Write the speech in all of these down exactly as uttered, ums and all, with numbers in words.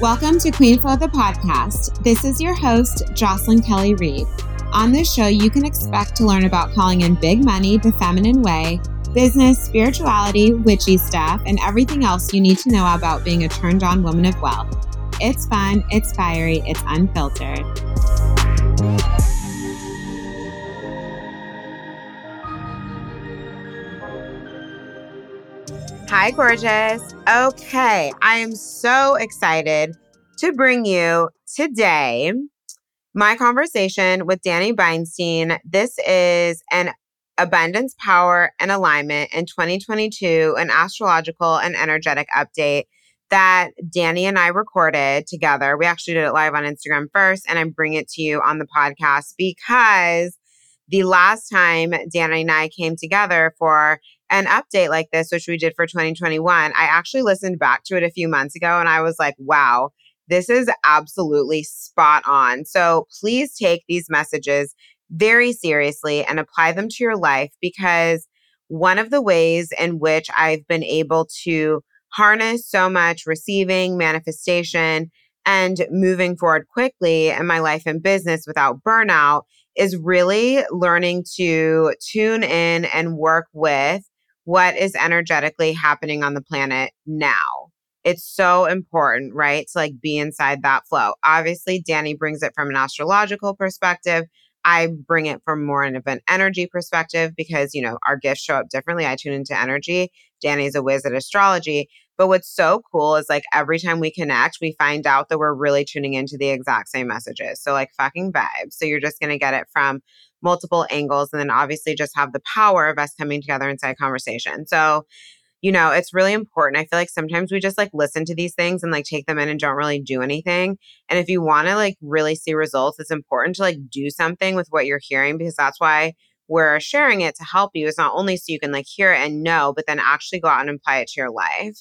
Welcome to Queen Flow, the podcast. This is your host, Jocelyn Kelly Reed. On this show, you can expect to learn about calling in big money the feminine way, business, spirituality, witchy stuff, and everything else you need to know about being a turned-on woman of wealth. It's fun, it's fiery, it's unfiltered. Hi, gorgeous. Okay, I am so excited to bring you today my conversation with Dani Beinstein. This is an abundance, power, and alignment in twenty twenty-two, an astrological and energetic update that Dani and I recorded together. We actually did it live on Instagram first, and I bring it to you on the podcast because the last time Dani and I came together for an update like this, which we did for twenty twenty-one, I actually listened back to it a few months ago and I was like, wow, this is absolutely spot on. So please take these messages very seriously and apply them to your life, because one of the ways in which I've been able to harness so much receiving, manifestation, and moving forward quickly in my life and business without burnout is really learning to tune in and work with what is energetically happening on the planet now. It's so important, right? To like be inside that flow. Obviously, Dani brings it from an astrological perspective. I bring it from more of an energy perspective because, you know, our gifts show up differently. I tune into energy. Dani's a whiz at astrology. But what's so cool is like every time we connect, we find out that we're really tuning into the exact same messages. So like fucking vibes. So you're just going to get it from multiple angles, and then obviously just have the power of us coming together inside conversation. So, you know, it's really important. I feel like sometimes we just like listen to these things and like take them in and don't really do anything. And if you want to like really see results, it's important to like do something with what you're hearing, because that's why we're sharing it, to help you. It's not only so you can like hear it and know, but then actually go out and apply it to your life.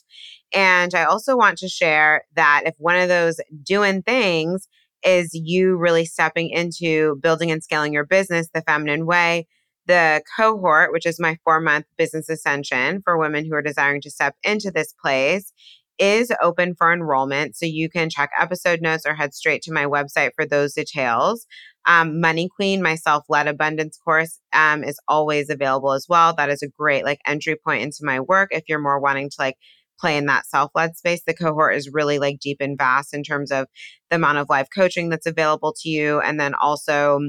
And I also want to share that if one of those doing things is you really stepping into building and scaling your business the feminine way, the cohort, which is my four-month business ascension for women who are desiring to step into this place, is open for enrollment. So you can check episode notes or head straight to my website for those details. Um, Money Queen, my self-led abundance course, um, is always available as well. That is a great like entry point into my work if you're more wanting to like play in that self-led space. The cohort is really like deep and vast in terms of the amount of live coaching that's available to you. And then also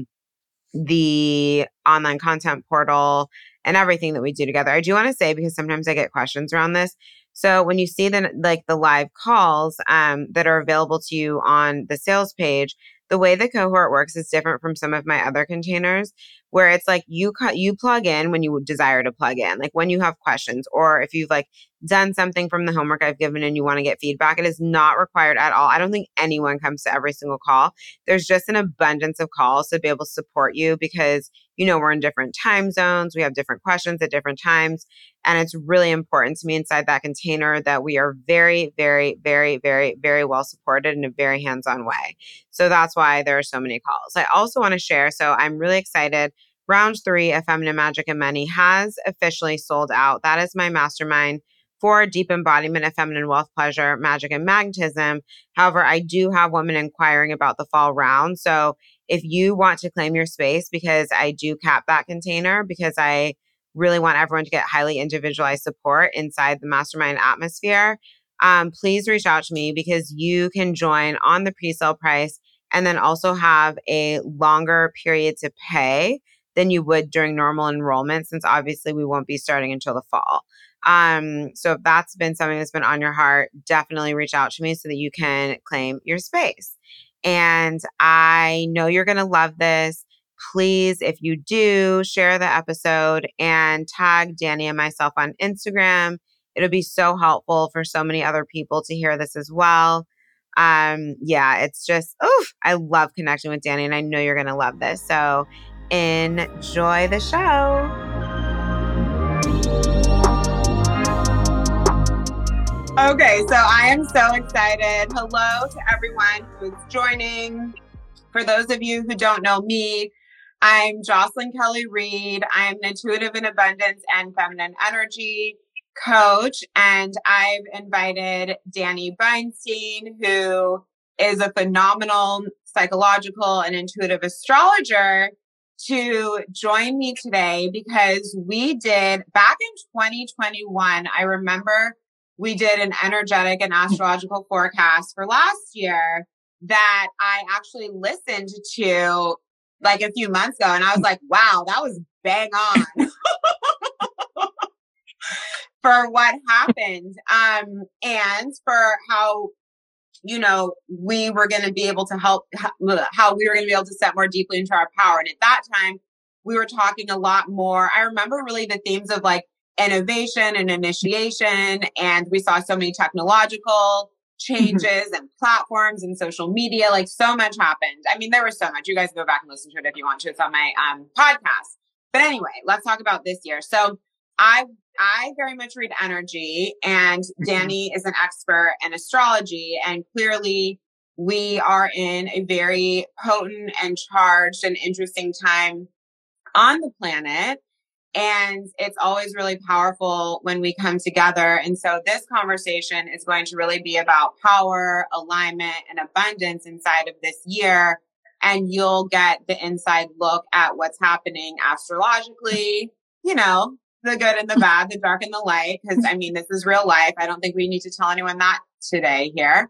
the online content portal and everything that we do together. I do want to say, because sometimes I get questions around this. So when you see the, like the live calls um, that are available to you on the sales page, the way the cohort works is different from some of my other containers, where it's like you cu- you plug in when you desire to plug in, like when you have questions, or if you've like done something from the homework I've given and you want to get feedback. It is not required at all. I don't think anyone comes to every single call. There's just an abundance of calls to be able to support you, because, you know, we're in different time zones. We have different questions at different times. And it's really important to me inside that container that we are very, very, very, very, very well supported in a very hands-on way. So that's why there are so many calls. I also want to share, so I'm really excited. Round three of Feminine Magic and Money has officially sold out. That is my mastermind for deep embodiment of feminine wealth, pleasure, magic, and magnetism. However, I do have women inquiring about the fall round. So if you want to claim your space, because I do cap that container, because I really want everyone to get highly individualized support inside the mastermind atmosphere, um, please reach out to me, because you can join on the pre-sale price and then also have a longer period to pay than you would during normal enrollment, since obviously we won't be starting until the fall. Um, so if that's been something that's been on your heart, definitely reach out to me so that you can claim your space. And I know you're going to love this. Please, if you do, share the episode and tag Dani and myself on Instagram. It'll be so helpful for so many other people to hear this as well. Um, yeah, it's just, oof, I love connecting with Dani, and I know you're going to love this. So enjoy the show. Okay, so I am so excited. Hello to everyone who is joining. For those of you who don't know me, I'm Jocelyn Kelly Reed. I'm an intuitive in abundance and feminine energy coach, and I've invited Dani Beinstein, who is a phenomenal psychological and intuitive astrologer, to join me today because we did, back in twenty twenty-one, I remember we did an energetic and astrological forecast for last year that I actually listened to like a few months ago. And I was like, wow, that was bang on for what happened. Um, and for how, you know, we were going to be able to help, how we were going to be able to step more deeply into our power. And at that time, we were talking a lot more. I remember really the themes of like innovation and initiation. And we saw so many technological changes mm-hmm. and platforms and social media, like so much happened. I mean, there was so much. You guys go back and listen to it if you want to. It's on my um, podcast. But anyway, let's talk about this year. So I I very much read energy, and Dani is an expert in astrology, and clearly we are in a very potent and charged and interesting time on the planet, and it's always really powerful when we come together. And so this conversation is going to really be about power, alignment, and abundance inside of this year, and you'll get the inside look at what's happening astrologically, you know, the good and the bad, the dark and the light, because, I mean, this is real life. I don't think we need to tell anyone that today here,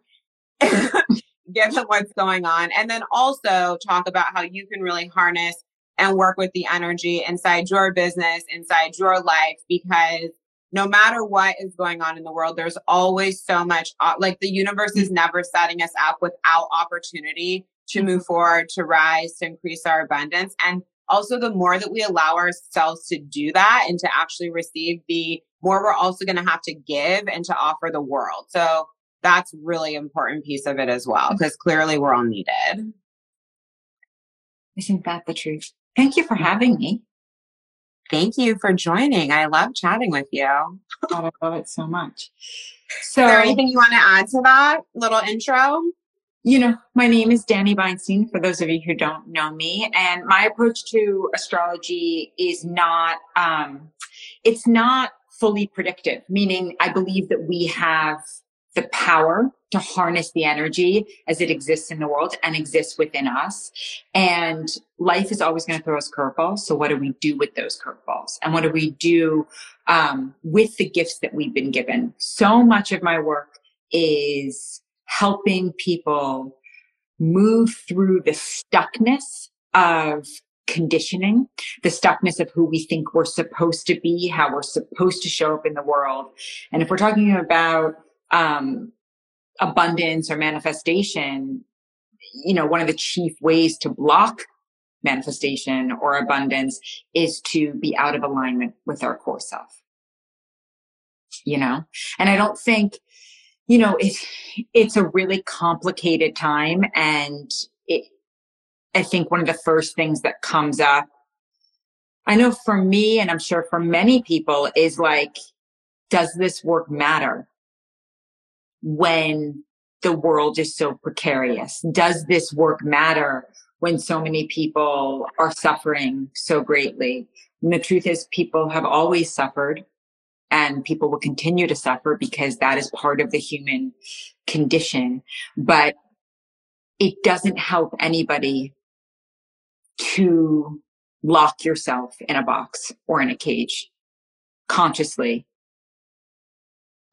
given what's going on. And then also talk about how you can really harness and work with the energy inside your business, inside your life, because no matter what is going on in the world, there's always so much, like the universe is never setting us up without opportunity to move forward, to rise, to increase our abundance. And also, the more that we allow ourselves to do that and to actually receive, the more we're also going to have to give and to offer the world. So that's really important piece of it as well, because clearly we're all needed. Isn't that the truth? Thank you for having me. Thank you for joining. I love chatting with you. God, I love it so much. So, is there anything you want to add to that little intro? You know, my name is Dani Beinstein, for those of you who don't know me, and my approach to astrology is not, um, it's not fully predictive, meaning I believe that we have the power to harness the energy as it exists in the world and exists within us. And life is always going to throw us curveballs. So what do we do with those curveballs? And what do we do um, with the gifts that we've been given? So much of my work is helping people move through the stuckness of conditioning, the stuckness of who we think we're supposed to be, how we're supposed to show up in the world. And if we're talking about um, abundance or manifestation, you know, one of the chief ways to block manifestation or abundance is to be out of alignment with our core self, you know? And I don't think, you know, it's, it's a really complicated time. And it, I think one of the first things that comes up, I know for me, and I'm sure for many people, is like, does this work matter when the world is so precarious? Does this work matter when so many people are suffering so greatly? And the truth is, people have always suffered. And people will continue to suffer because that is part of the human condition. But it doesn't help anybody to lock yourself in a box or in a cage consciously.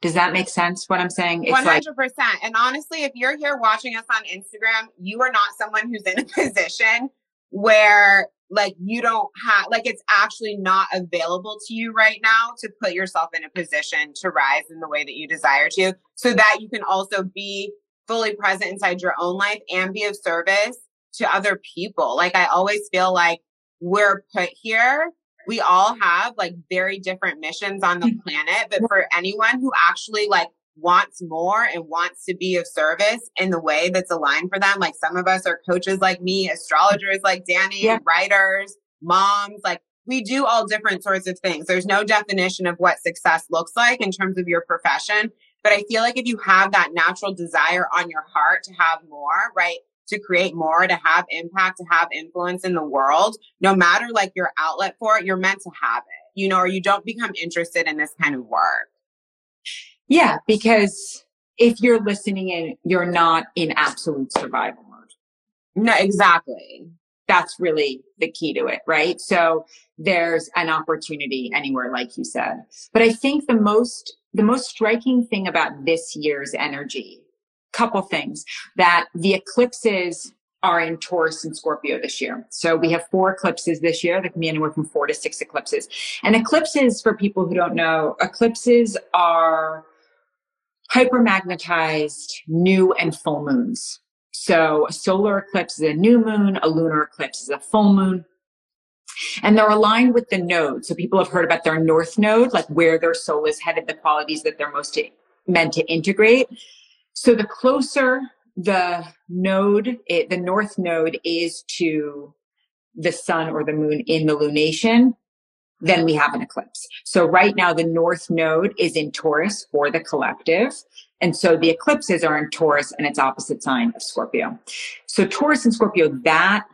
Does that make sense, what I'm saying? It's one hundred percent. Like, and honestly, if you're here watching us on Instagram, you are not someone who's in a position where, like, you don't have, like, it's actually not available to you right now to put yourself in a position to rise in the way that you desire to, so that you can also be fully present inside your own life and be of service to other people. Like, I always feel like we're put here. We all have like very different missions on the planet, but for anyone who actually like wants more and wants to be of service in the way that's aligned for them. Like, some of us are coaches like me, astrologers like Dani, yeah. writers, moms, like we do all different sorts of things. There's no definition of what success looks like in terms of your profession. But I feel like if you have that natural desire on your heart to have more, right, to create more, to have impact, to have influence in the world, no matter like your outlet for it, you're meant to have it, you know, or you don't become interested in this kind of work. Yeah, because if you're listening in, you're not in absolute survival mode. No, exactly. That's really the key to it, right? So there's an opportunity anywhere, like you said. But I think the most the most striking thing about this year's energy, couple things, that the eclipses are in Taurus and Scorpio this year. So we have four eclipses this year. There can be anywhere from four to six eclipses. And eclipses, for people who don't know, eclipses are hypermagnetized new and full moons. So a solar eclipse is a new moon, a lunar eclipse is a full moon. And they're aligned with the node. So people have heard about their north node, like where their soul is headed, the qualities that they're most meant to integrate. So the closer the node, it, the north node is to the sun or the moon in the lunation, then we have an eclipse. So right now the north node is in Taurus for the collective. And so the eclipses are in Taurus and its opposite sign of Scorpio. So Taurus and Scorpio, that,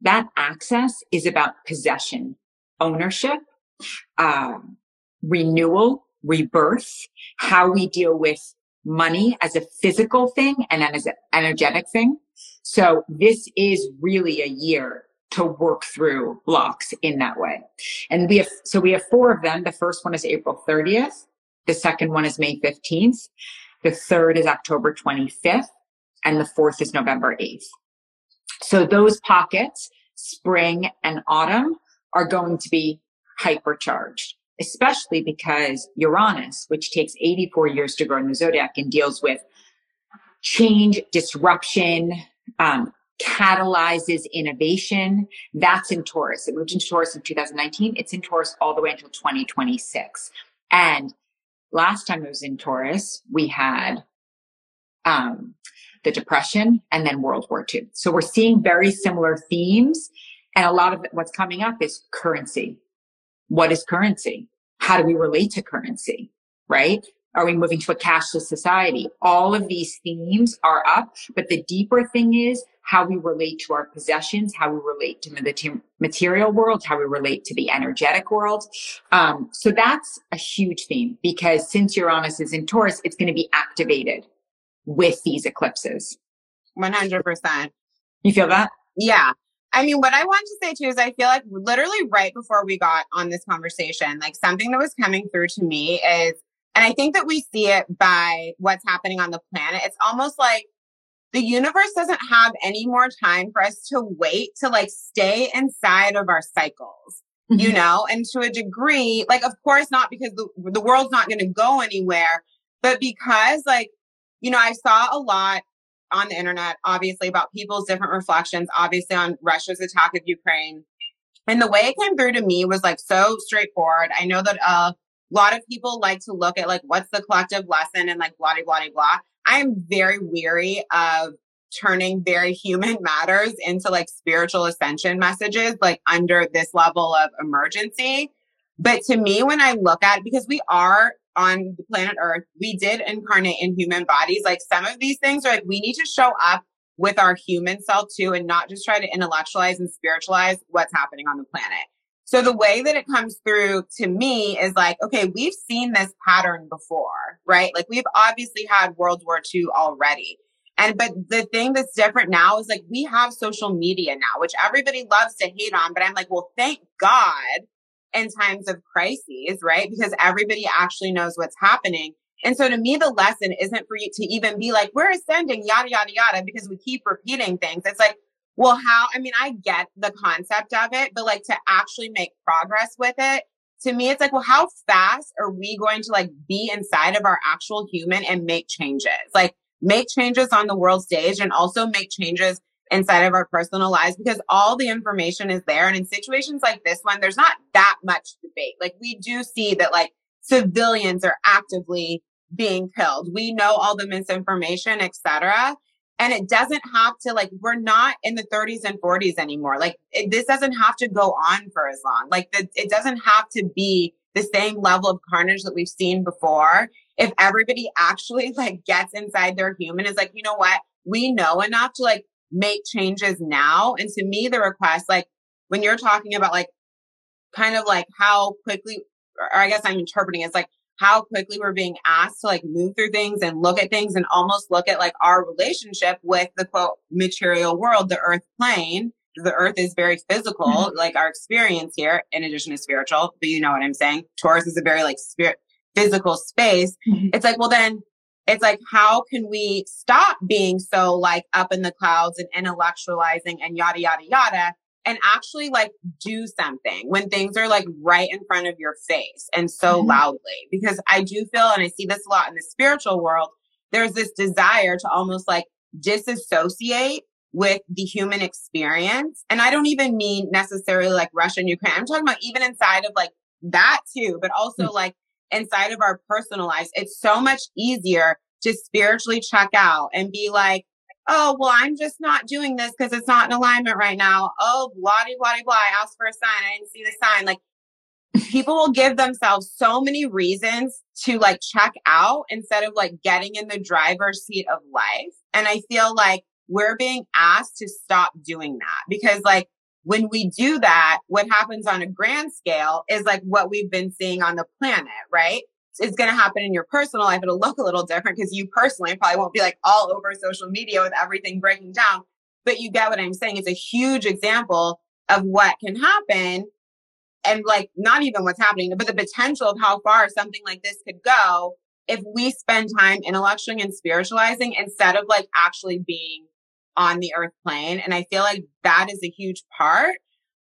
that axis is about possession, ownership, uh, renewal, rebirth, how we deal with money as a physical thing and as an energetic thing. So this is really a year to work through blocks in that way. And we have, so we have four of them. The first one is April thirtieth. The second one is May fifteenth. The third is October twenty-fifth. And the fourth is November eighth. So those pockets, spring and autumn, are going to be hypercharged, especially because Uranus, which takes eighty-four years to grow in the zodiac and deals with change, disruption, um, catalyzes innovation, that's in Taurus. It moved into Taurus in two thousand nineteen. It's in Taurus all the way until twenty twenty-six. And last time it was in Taurus, we had um, the Depression and then World War Two. So we're seeing very similar themes. And a lot of what's coming up is currency. What is currency? How do we relate to currency, right? Are we moving to a cashless society? All of these themes are up, but the deeper thing is how we relate to our possessions, how we relate to the material world, how we relate to the energetic world. Um, so that's a huge theme, because since Uranus is in Taurus, it's going to be activated with these eclipses. one hundred percent. You feel that? Yeah. I mean, what I want to say too is I feel like literally right before we got on this conversation, like something that was coming through to me is, and I think that we see it by what's happening on the planet. It's almost like the universe doesn't have any more time for us to wait to like stay inside of our cycles, mm-hmm. you know, and to a degree, like, of course not because the, the world's not going to go anywhere, but because like, you know, I saw a lot on the internet, obviously, about people's different reflections, obviously on Russia's attack of Ukraine. And the way it came through to me was like so straightforward. I know that a lot of people like to look at like, what's the collective lesson and like blah, blah, blah. I am very weary of turning very human matters into like spiritual ascension messages, like under this level of emergency. But to me, when I look at it, because we are on the planet Earth, we did incarnate in human bodies. Like some of these things are like, we need to show up with our human self too, and not just try to intellectualize and spiritualize what's happening on the planet. So the way that it comes through to me is like, okay, we've seen this pattern before, right? Like we've obviously had World War Two already. And, but the thing that's different now is like, we have social media now, which everybody loves to hate on, but I'm like, well, thank God in times of crises, right? Because everybody actually knows what's happening. And so to me, the lesson isn't for you to even be like, we're ascending, yada, yada, yada, because we keep repeating things. It's like, well, how, I mean, I get the concept of it, but like to actually make progress with it, to me, it's like, well, how fast are we going to like be inside of our actual human and make changes? Like make changes on the world stage and also make changes inside of our personal lives, because all the information is there. And in situations like this one, there's not that much debate. Like we do see that like civilians are actively being killed. We know all the misinformation, et cetera. And it doesn't have to like, we're not in the thirties and forties anymore. Like it, this doesn't have to go on for as long. Like the, it doesn't have to be the same level of carnage that we've seen before. If everybody actually like gets inside their human is like, you know what? We know enough to like make changes now. And to me, the request, like when you're talking about like kind of like how quickly, or I guess I'm interpreting it, it's like how quickly we're being asked to like move through things and look at things and almost look at like our relationship with the quote material world, the earth plane. The earth is very physical, mm-hmm. like our experience here, in addition to spiritual, but you know what I'm saying? Taurus is a very like spirit, physical space. Mm-hmm. It's like, well then it's like, how can we stop being so like up in the clouds and intellectualizing and yada, yada, yada, and actually like do something when things are like right in front of your face and so mm-hmm. loudly? Because I do feel, and I see this a lot in the spiritual world, there's this desire to almost like disassociate with the human experience. And I don't even mean necessarily like Russia and Ukraine. I'm talking about even inside of like that too, but also mm-hmm. like inside of our personal lives. It's so much easier to spiritually check out and be like, oh, well, I'm just not doing this because it's not in alignment right now. Oh, blah, blah, blah, blah. I asked for a sign. I didn't see the sign. Like people will give themselves so many reasons to like check out instead of like getting in the driver's seat of life. And I feel like we're being asked to stop doing that because like when we do that, what happens on a grand scale is like what we've been seeing on the planet, right? It's going to happen in your personal life. It'll look a little different because you personally probably won't be like all over social media with everything breaking down. But you get what I'm saying. It's a huge example of what can happen and like not even what's happening, but the potential of how far something like this could go if we spend time intellectualizing and spiritualizing instead of like actually being on the earth plane. And I feel like that is a huge part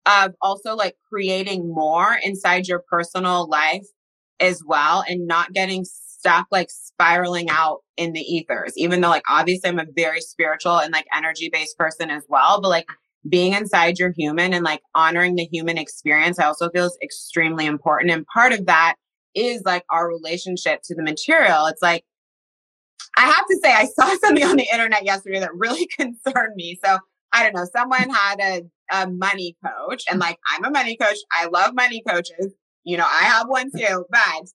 of also like creating more inside your personal life as well and not getting stuck like spiraling out in the ethers, even though like obviously I'm a very spiritual and like energy based person as well, but like being inside your human and like honoring the human experience, I also feel is extremely important. And part of that is like our relationship to the material. It's like, I have to say, I saw something on the internet yesterday that really concerned me. So I don't know, someone had a, a money coach and like, I'm a money coach. I love money coaches. You know, I have one too, but,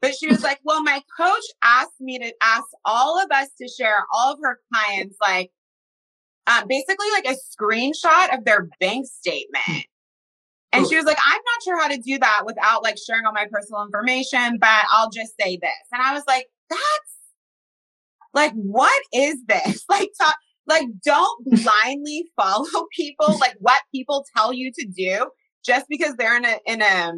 but she was like, well, my coach asked me to ask all of us to share all of her clients, like, um, basically like a screenshot of their bank statement. And she was like, I'm not sure how to do that without like sharing all my personal information, but I'll just say this. And I was like, that's like, what is this? Like, talk, like, don't blindly follow people, like what people tell you to do just because they're in a, in a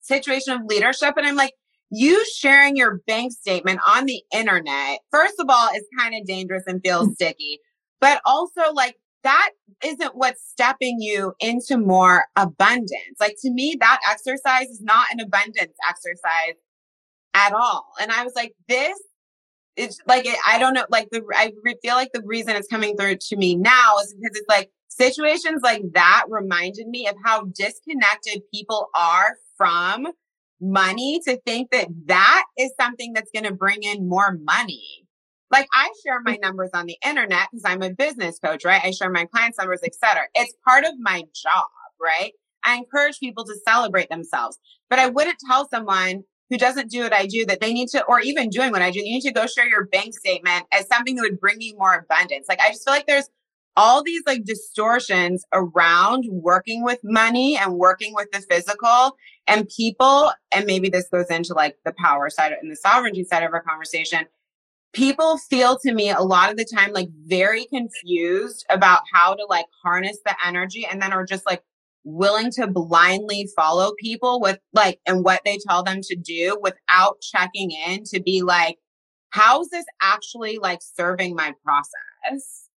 situation of leadership. And I'm like, you sharing your bank statement on the internet, first of all, is kind of dangerous and feels sticky, but also like, that isn't what's stepping you into more abundance. Like to me, that exercise is not an abundance exercise at all. And I was like, this is like, it, I don't know, like the, I feel like the reason it's coming through to me now is because it's like situations like that reminded me of how disconnected people are from money to think that that is something that's going to bring in more money. Like I share my numbers on the internet because I'm a business coach, right? I share my clients' numbers, et cetera. It's part of my job, right? I encourage people to celebrate themselves, but I wouldn't tell someone who doesn't do what I do that they need to, or even doing what I do, you need to go share your bank statement as something that would bring you more abundance. Like, I just feel like there's all these like distortions around working with money and working with the physical and people. And maybe this goes into like the power side and the sovereignty side of our conversation. People feel to me a lot of the time, like very confused about how to like harness the energy and then are just like willing to blindly follow people with like, and what they tell them to do without checking in to be like, how is this actually like serving my process?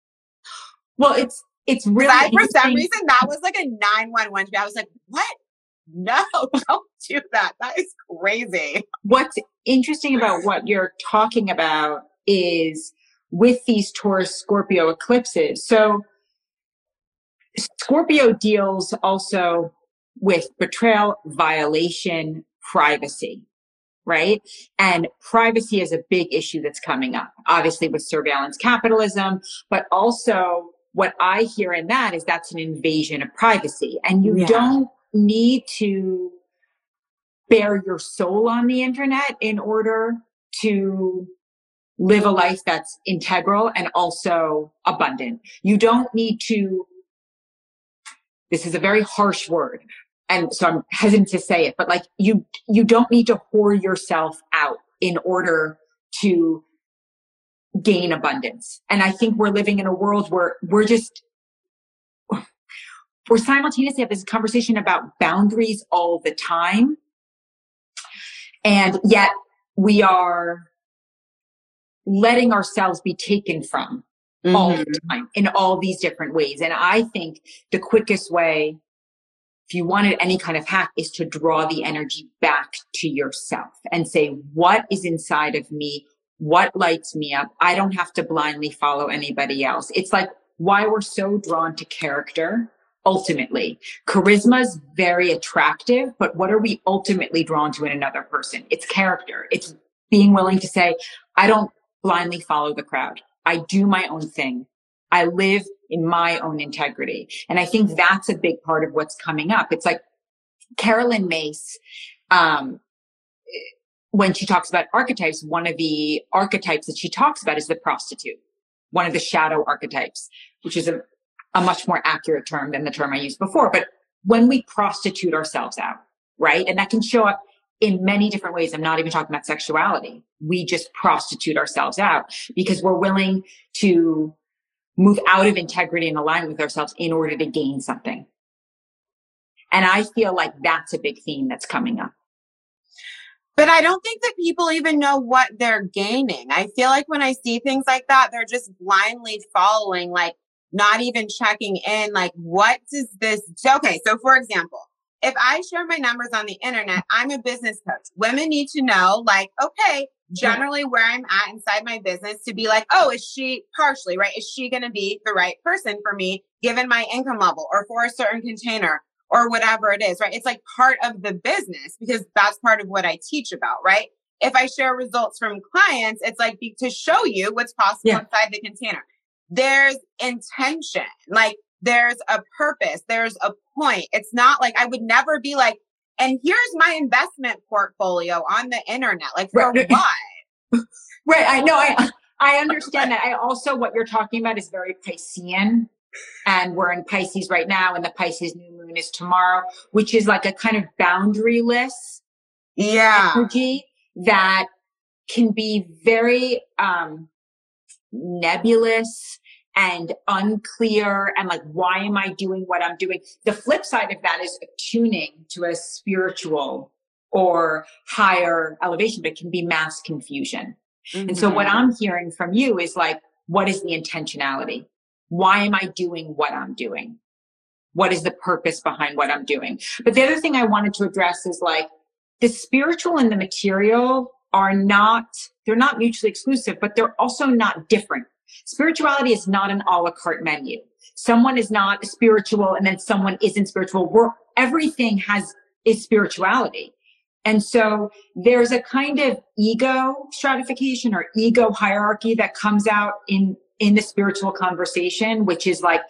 Well, it's, it's really, I, for some reason that was like a nine one one. I was like, what? No, don't do that. That is crazy. What's interesting about what you're talking about is with these Taurus Scorpio eclipses. So Scorpio deals also with betrayal, violation, privacy, right? And privacy is a big issue that's coming up, obviously with surveillance capitalism, but also what I hear in that is that's an invasion of privacy. And you yeah. don't need to bare your soul on the internet in order to live a life that's integral and also abundant. You don't need to, this is a very harsh word, and so I'm hesitant to say it, but like you, you don't need to whore yourself out in order to gain abundance. And I think we're living in a world where we're just, we're simultaneously have this conversation about boundaries all the time. And yet we are letting ourselves be taken from mm-hmm. all the time in all these different ways. And I think the quickest way, if you wanted any kind of hack, is to draw the energy back to yourself and say, what is inside of me? What lights me up? I don't have to blindly follow anybody else. It's like why we're so drawn to character. Ultimately, charisma is very attractive, but what are we ultimately drawn to in another person? It's character. It's being willing to say, I don't blindly follow the crowd. I do my own thing. I live in my own integrity. And I think that's a big part of what's coming up. It's like Carolyn Myss, um, when she talks about archetypes, one of the archetypes that she talks about is the prostitute, one of the shadow archetypes, which is a, a much more accurate term than the term I used before. But when we prostitute ourselves out, right? And that can show up in many different ways. I'm not even talking about sexuality. We just prostitute ourselves out because we're willing to move out of integrity and alignment with ourselves in order to gain something. And I feel like that's a big theme that's coming up. But I don't think that people even know what they're gaining. I feel like when I see things like that, they're just blindly following, like not even checking in, like, what does this, okay, so for example, if I share my numbers on the internet, I'm a business coach. Women need to know, like, okay, generally where I'm at inside my business to be like, oh, is she partially, right? Is she going to be the right person for me, given my income level or for a certain container or whatever it is, right? It's like part of the business because that's part of what I teach about, right? If I share results from clients, it's like to show you what's possible yeah. inside the container. There's intention, like there's a purpose, there's a point. It's not like I would never be like, and here's my investment portfolio on the internet, like for right. what? Right. I know. I I understand that. I also, what you're talking about is very Piscean, and we're in Pisces right now, and the Pisces new moon is tomorrow, which is like a kind of boundaryless yeah. energy that can be very um, nebulous and unclear, and like, why am I doing what I'm doing? The flip side of that is attuning to a spiritual or higher elevation, but it can be mass confusion. Mm-hmm. And so what I'm hearing from you is like, what is the intentionality? Why am I doing what I'm doing? What is the purpose behind what I'm doing? But the other thing I wanted to address is like, the spiritual and the material are not, they're not mutually exclusive, but they're also not different. Spirituality is not an a la carte menu. Someone is not spiritual and then someone isn't spiritual. We're, everything has is spirituality. And so there's a kind of ego stratification or ego hierarchy that comes out in, in the spiritual conversation, which is like,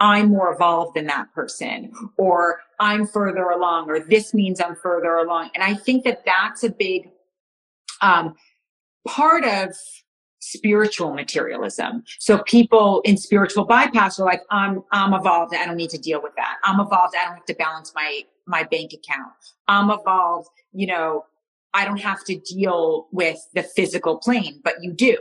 I'm more evolved than that person, or I'm further along, or this means I'm further along. And I think that that's a big um, part of spiritual materialism. So people in spiritual bypass are like, I'm, I'm evolved. I don't need to deal with that. I'm evolved. I don't have to balance my, my bank account. I'm evolved. You know, I don't have to deal with the physical plane, but you do.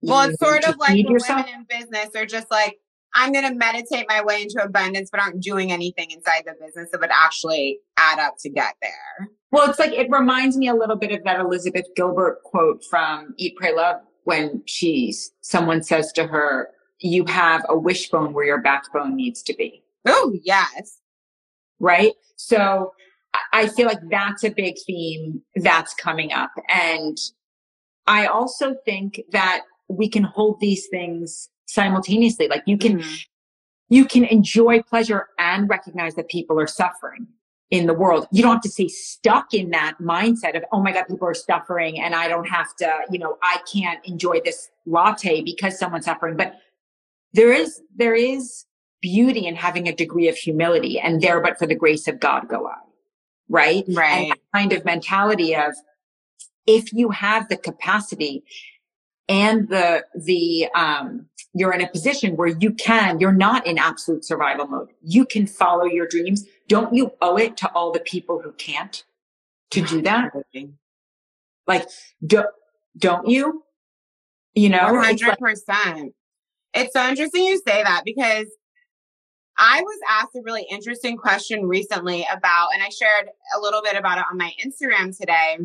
Well, you it's sort of like yourself. Women in business are just like, I'm going to meditate my way into abundance, but aren't doing anything inside the business that would actually add up to get there. Well, it's like, it reminds me a little bit of that Elizabeth Gilbert quote from Eat, Pray, Love, when she's, someone says to her, you have a wishbone where your backbone needs to be. Oh, yes. Right? So I feel like that's a big theme that's coming up. And I also think that we can hold these things simultaneously. Like you can, mm-hmm. you can enjoy pleasure and recognize that people are suffering in the world. You don't have to stay stuck in that mindset of, oh my God, people are suffering and I don't have to, you know, I can't enjoy this latte because someone's suffering. But there is, there is beauty in having a degree of humility, and there, but for the grace of God go I, right? Right. And that kind of mentality of, if you have the capacity and the, the, um, you're in a position where you can, you're not in absolute survival mode. You can follow your dreams. Don't you owe it to all the people who can't to do that? Like, don't, don't you? You know, one hundred percent. It's, like, it's so interesting you say that, because I was asked a really interesting question recently about, and I shared a little bit about it on my Instagram today,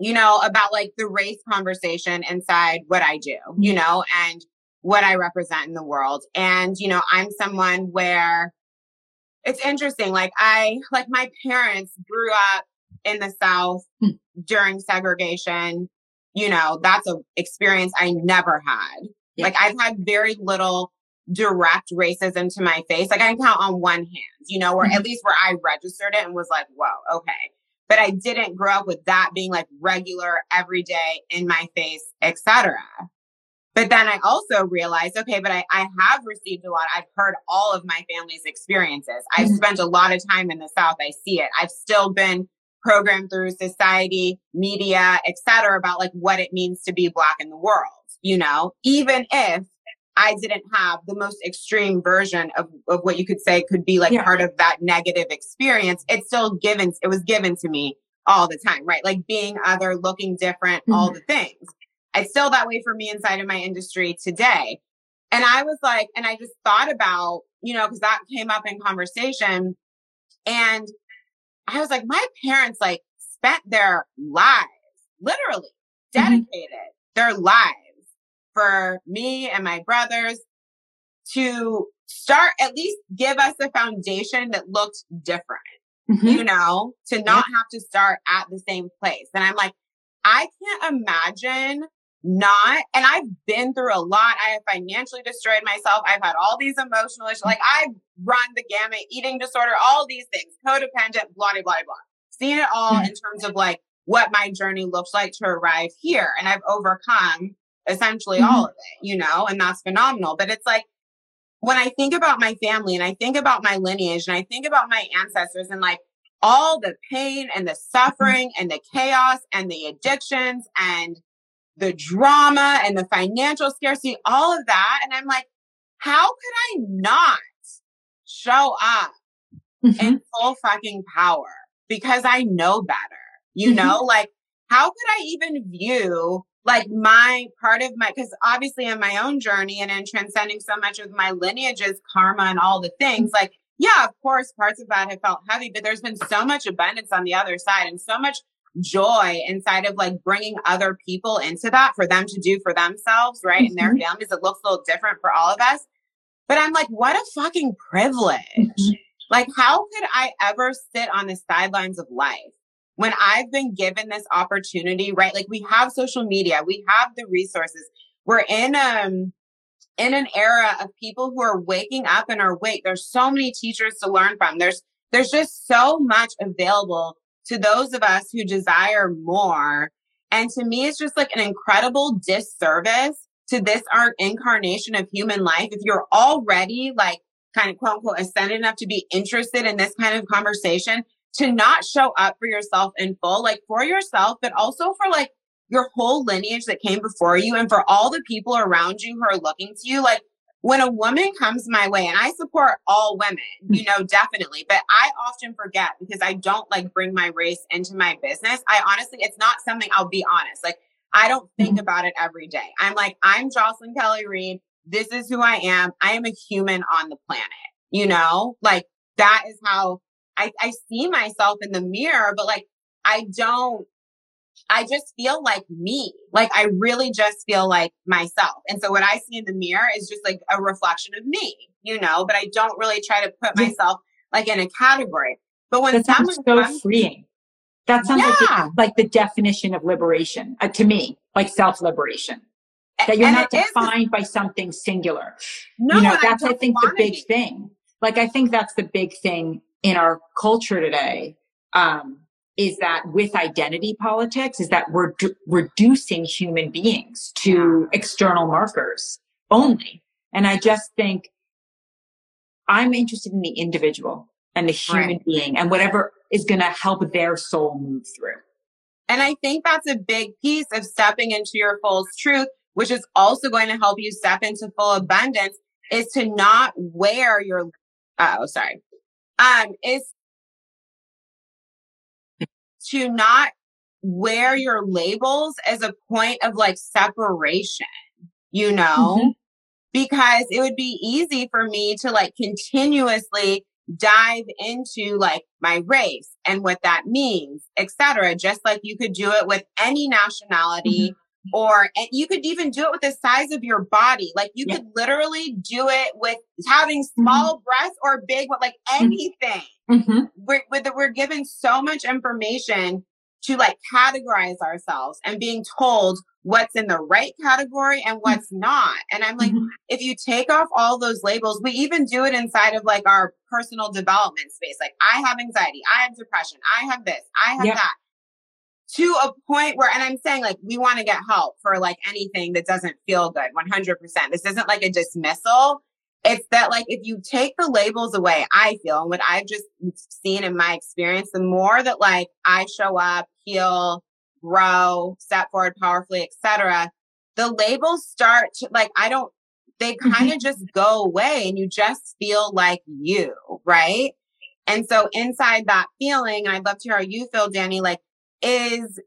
you know, about like the race conversation inside what I do, you know, and what I represent in the world. And, you know, I'm someone where it's interesting. Like I, like my parents grew up in the South during segregation. You know, that's an experience I never had. Yeah. Like I've had very little direct racism to my face. Like I can count on one hand, you know, or mm-hmm. at least where I registered it and was like, whoa, okay. But I didn't grow up with that being like regular, everyday, in my face, et cetera. But then I also realized, okay, but I, I have received a lot. I've heard all of my family's experiences. I've mm-hmm. spent a lot of time in the South. I see it. I've still been programmed through society, media, et cetera, about like what it means to be Black in the world, you know, even if I didn't have the most extreme version of, of what you could say could be like yeah. part of that negative experience. It's still given. It was given to me all the time, right? Like being other, looking different, mm-hmm. all the things. It's still that way for me inside of my industry today. And I was like, and I just thought about, you know, because that came up in conversation, and I was like, my parents like spent their lives, literally dedicated mm-hmm. their lives for me and my brothers to start, at least give us a foundation that looked different, mm-hmm. you know, to not yeah. have to start at the same place. And I'm like, I can't imagine not, and I've been through a lot. I have financially destroyed myself. I've had all these emotional issues. Like I've run the gamut, eating disorder, all these things, codependent, blah, blah, blah, blah. Seen it all in terms of like what my journey looks like to arrive here. And I've overcome essentially mm-hmm. all of it, you know, and that's phenomenal. But it's like, when I think about my family and I think about my lineage and I think about my ancestors and like all the pain and the suffering and the chaos and the addictions and the drama and the financial scarcity, all of that. And I'm like, how could I not show up mm-hmm. in full fucking power? Because I know better, you mm-hmm. know, like how could I even view like my part of my, because obviously in my own journey and in transcending so much of my lineages, karma and all the things, like, yeah, of course, parts of that have felt heavy, but there's been so much abundance on the other side and so much joy inside of like bringing other people into that for them to do for themselves, right? Mm-hmm. And their families, it looks a little different for all of us. But I'm like, what a fucking privilege. Mm-hmm. Like, how could I ever sit on the sidelines of life when I've been given this opportunity, right? Like we have social media, we have the resources. We're in um in an era of people who are waking up and are awake. There's so many teachers to learn from. There's there's just so much available to those of us who desire more. And to me, it's just like an incredible disservice to this our incarnation of human life. If you're already like kind of quote unquote ascended enough to be interested in this kind of conversation, to not show up for yourself in full, like for yourself, but also for like your whole lineage that came before you and for all the people around you who are looking to you. Like when a woman comes my way, and I support all women, you know, definitely, but I often forget because I don't like bring my race into my business. I honestly, it's not something, I'll be honest. Like I don't think about it every day. I'm like, I'm Jocelyn Kelly Reed. This is who I am. I am a human on the planet, you know, like that is how I, I see myself in the mirror, but like, I don't, I just feel like me. Like, I really just feel like myself. And so what I see in the mirror is just like a reflection of me, you know, but I don't really try to put myself like in a category. But when that someone sounds so comes, freeing, that sounds yeah. like, the, like the definition of liberation uh, to me, like self-liberation. That you're and not defined is, by something singular. No, you know, that's, I, I think, the big be. thing. Like, I think that's the big thing in our culture today, um, is that with identity politics, is that we're d- reducing human beings to external markers only. And I just think I'm interested in the individual and the human right. being and whatever is going to help their soul move through. And I think that's a big piece of stepping into your full truth, which is also going to help you step into full abundance, is to not wear your, oh, sorry. um, is to not wear your labels as a point of like separation, you know, mm-hmm. because it would be easy for me to like continuously dive into like my race and what that means, et cetera, just like you could do it with any nationality mm-hmm. or and you could even do it with the size of your body. Like you yeah. could literally do it with having small mm-hmm. breasts or big, like anything. Mm-hmm. We're, we're given so much information to like categorize ourselves and being told what's in the right category and what's mm-hmm. not. And I'm like, mm-hmm. if you take off all those labels, we even do it inside of like our personal development space. Like I have anxiety, I have depression, I have this, I have yep. that. To a point where, and I'm saying like, we want to get help for like anything that doesn't feel good, one hundred percent. This isn't like a dismissal. It's that like, if you take the labels away, I feel, and what I've just seen in my experience, the more that like I show up, heal, grow, step forward powerfully, et cetera, the labels start to like, I don't, they kind of mm-hmm. just go away and you just feel like you, right? And so inside that feeling, and I'd love to hear how you feel, Dani, like is,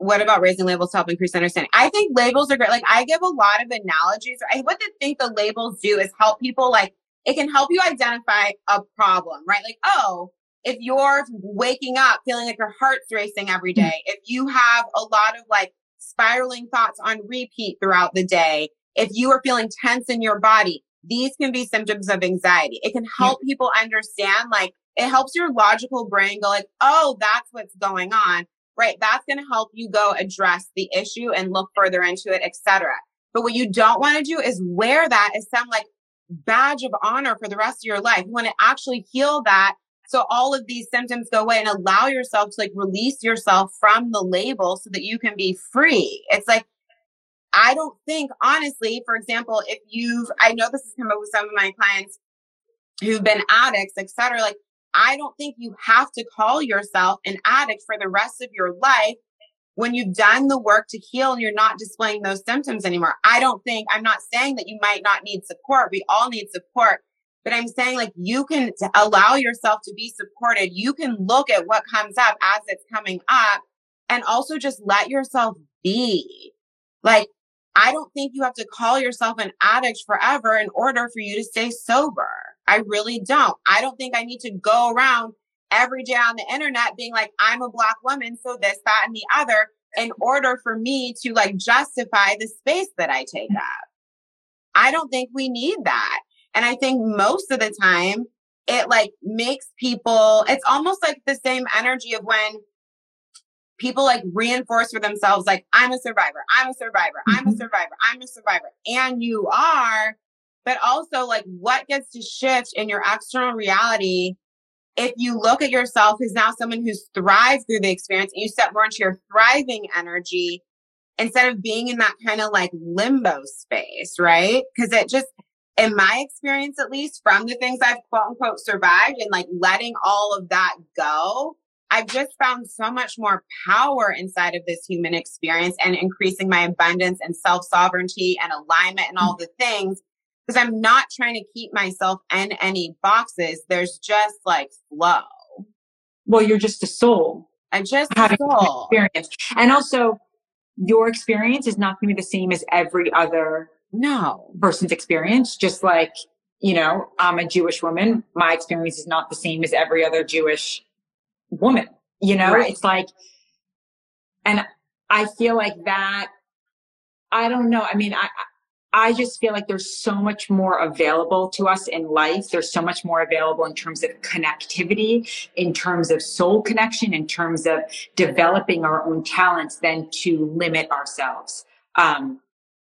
what about raising labels to help increase understanding? I think labels are great. Like I give a lot of analogies. I what I think the labels do is help people like, it can help you identify a problem, right? Like, oh, if you're waking up feeling like your heart's racing every day, if you have a lot of like spiraling thoughts on repeat throughout the day, if you are feeling tense in your body, these can be symptoms of anxiety. It can help yeah. people understand, like it helps your logical brain go like, oh, that's what's going on, right? That's going to help you go address the issue and look further into it, et cetera. But what you don't want to do is wear that as some like badge of honor for the rest of your life. You want to actually heal that so all of these symptoms go away and allow yourself to like release yourself from the label so that you can be free. It's like, I don't think, honestly, for example, if you've, I know this has come up with some of my clients who've been addicts, et cetera, like, I don't think you have to call yourself an addict for the rest of your life when you've done the work to heal and you're not displaying those symptoms anymore. I don't think, I'm not saying that you might not need support. We all need support. But I'm saying like you can allow yourself to be supported. You can look at what comes up as it's coming up and also just let yourself be. Like, I don't think you have to call yourself an addict forever in order for you to stay sober. I really don't. I don't think I need to go around every day on the internet being like, I'm a Black woman, so this, that, and the other, in order for me to like justify the space that I take up. I don't think we need that. And I think most of the time it like makes people, it's almost like the same energy of when people like reinforce for themselves, like, I'm a survivor, I'm a survivor, I'm a survivor, I'm a survivor. And you are, but also like what gets to shift in your external reality if you look at yourself as now someone who's thrived through the experience and you step more into your thriving energy instead of being in that kind of like limbo space, right? Because it just, in my experience, at least from the things I've quote unquote survived and like letting all of that go, I've just found so much more power inside of this human experience and increasing my abundance and self-sovereignty and alignment and all the things, because I'm not trying to keep myself in any boxes. There's just like flow. Well, you're just a soul. I'm just a soul. Experience. And also your experience is not going to be the same as every other no person's experience. Just like, you know, I'm a Jewish woman. My experience is not the same as every other Jewish woman, you know, right. It's like, and I feel like that, I don't know. I mean, I, I just feel like there's so much more available to us in life. There's so much more available in terms of connectivity, in terms of soul connection, in terms of developing our own talents than to limit ourselves um,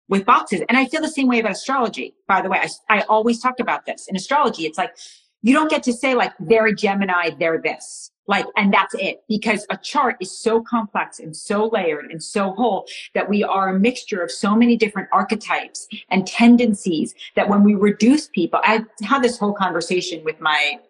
with boxes. And I feel the same way about astrology, by the way. I, I always talk about this in astrology. It's like, you don't get to say like, they're a Gemini, they're this. Like, and that's it, because a chart is so complex and so layered and so whole that we are a mixture of so many different archetypes and tendencies that when we reduce people, I had this whole conversation with my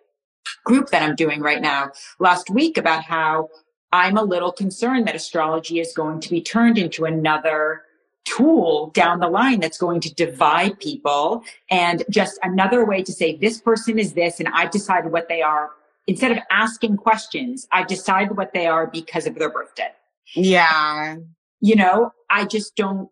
group that I'm doing right now last week about how I'm a little concerned that astrology is going to be turned into another tool down the line that's going to divide people, and just another way to say this person is this and I've decided what they are, instead of asking questions. I've decided what they are because of their birthday. Yeah. You know, I just don't,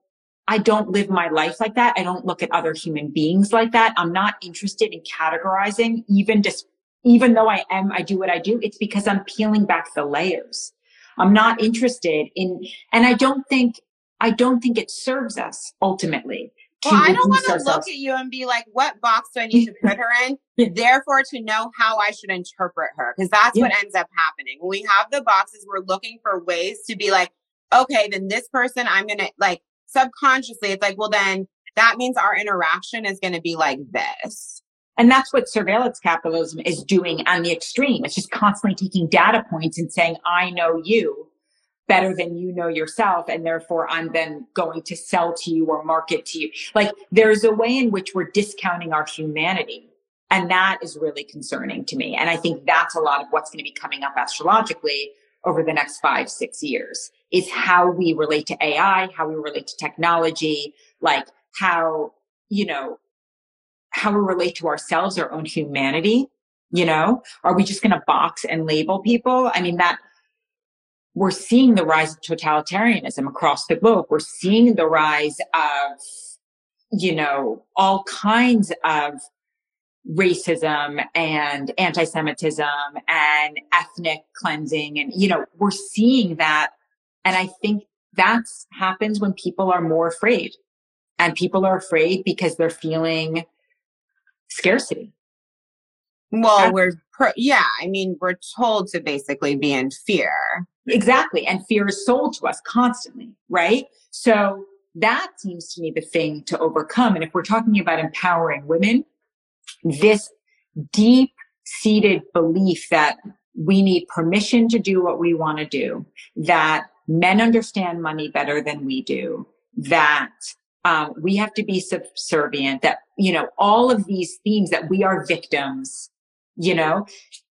I don't live my life like that. I don't look at other human beings like that. I'm not interested in categorizing, even just, even though I am, I do what I do. It's because I'm peeling back the layers. I'm not interested in, and I don't think, I don't think it serves us ultimately. Well, I don't want to look us. at you and be like, what box do I need to put her in? Therefore, to know how I should interpret her, because that's yeah. what ends up happening. When we have the boxes, we're looking for ways to be like, okay, then this person, I'm going to like, subconsciously, it's like, well, then that means our interaction is going to be like this. And that's what surveillance capitalism is doing on the extreme. It's just constantly taking data points and saying, I know you better than you know yourself, and therefore I'm then going to sell to you or market to you. Like, there's a way in which we're discounting our humanity, and that is really concerning to me. And I think that's a lot of what's going to be coming up astrologically over the next five, six years is how we relate to A I, how we relate to technology, like how, you know, how we relate to ourselves, our own humanity. You know, are we just going to box and label people? I mean, that we're seeing the rise of totalitarianism across the globe. We're seeing the rise of, you know, all kinds of racism and anti-Semitism and ethnic cleansing. And, you know, we're seeing that. And I think that happens when people are more afraid, and people are afraid because they're feeling scarcity. Well, that's, we're, pro- yeah, I mean, we're told to basically be in fear. Exactly. And fear is sold to us constantly, right? So that seems to me the thing to overcome. And if we're talking about empowering women, this deep-seated belief that we need permission to do what we want to do, that men understand money better than we do, that um, we have to be subservient, that, you know, all of these themes, that we are victims, you know.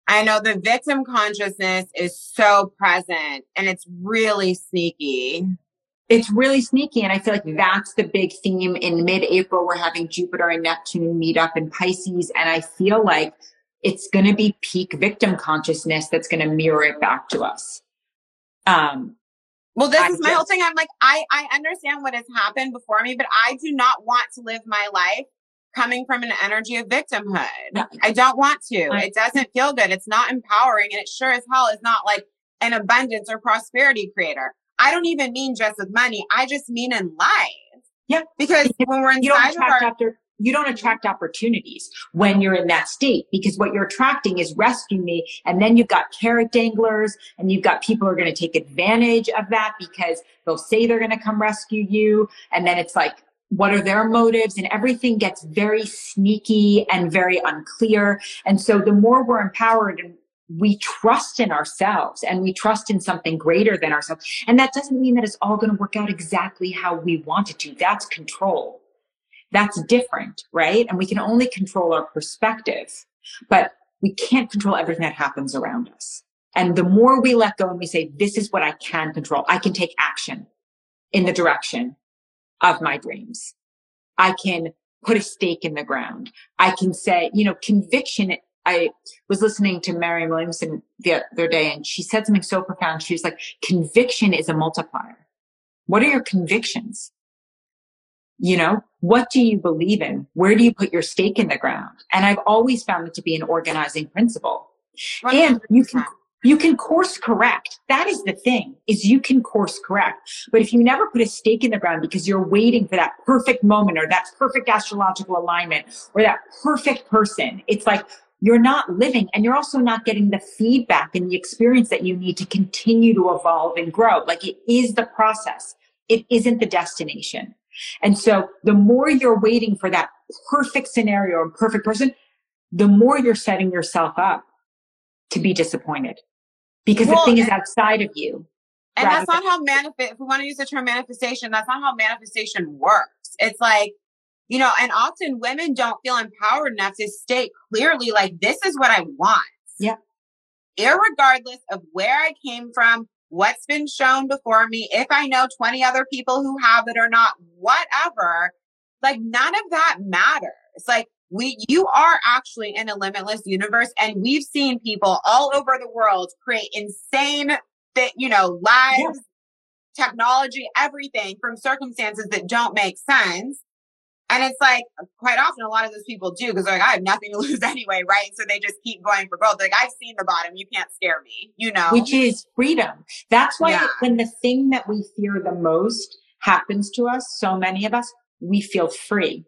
I know the victim consciousness is so present, and it's really sneaky. It's really sneaky. And I feel like that's the big theme in mid-April. We're having Jupiter and Neptune meet up in Pisces. And I feel like it's going to be peak victim consciousness that's going to mirror it back to us. Um, well, this I is my guess. whole thing. I'm like, I, I understand what has happened before me, but I do not want to live my life coming from an energy of victimhood. No. I don't want to. I, it doesn't feel good. It's not empowering. And it sure as hell is not like an abundance or prosperity creator. I don't even mean just with money. I just mean in life. Yeah. Because when we're inside you don't attract, of our- after, you don't attract opportunities when you're in that state, because what you're attracting is rescue me. And then you've got carrot danglers, and you've got people who are going to take advantage of that because they'll say they're going to come rescue you. And then it's like, what are their motives? And everything gets very sneaky and very unclear. And so the more we're empowered and we trust in ourselves, and we trust in something greater than ourselves. And that doesn't mean that it's all going to work out exactly how we want it to. That's control. That's different, right? And we can only control our perspective, but we can't control everything that happens around us. And the more we let go and we say, this is what I can control. I can take action in the direction of my dreams. I can put a stake in the ground. I can say, you know, conviction. I was listening to Mary Williamson the other day, and she said something so profound. She was like, conviction is a multiplier. What are your convictions? You know, what do you believe in? Where do you put your stake in the ground? And I've always found it to be an organizing principle. one hundred percent. And you can, you can course correct. That is the thing, is you can course correct. But if you never put a stake in the ground because you're waiting for that perfect moment or that perfect astrological alignment or that perfect person, it's like, you're not living, and you're also not getting the feedback and the experience that you need to continue to evolve and grow. Like, it is the process. It isn't the destination. And so the more you're waiting for that perfect scenario and perfect person, the more you're setting yourself up to be disappointed, because well, the thing is outside of you. And that's not how manifest, if we want to use the term manifestation, that's not how manifestation works. It's like, you know, and often women don't feel empowered enough to state clearly, like, this is what I want. Yeah. Irregardless of where I came from, what's been shown before me, if I know twenty other people who have it or not, whatever, like none of that matters. Like we, you are actually in a limitless universe, and we've seen people all over the world create insane, that you know, lives, yeah. technology, everything from circumstances that don't make sense. And it's like, quite often, a lot of those people do, because they're like, I have nothing to lose anyway, right? So they just keep going for both. They're like, I've seen the bottom. You can't scare me, you know? Which is freedom. That's why yeah. when the thing that we fear the most happens to us, so many of us, we feel free,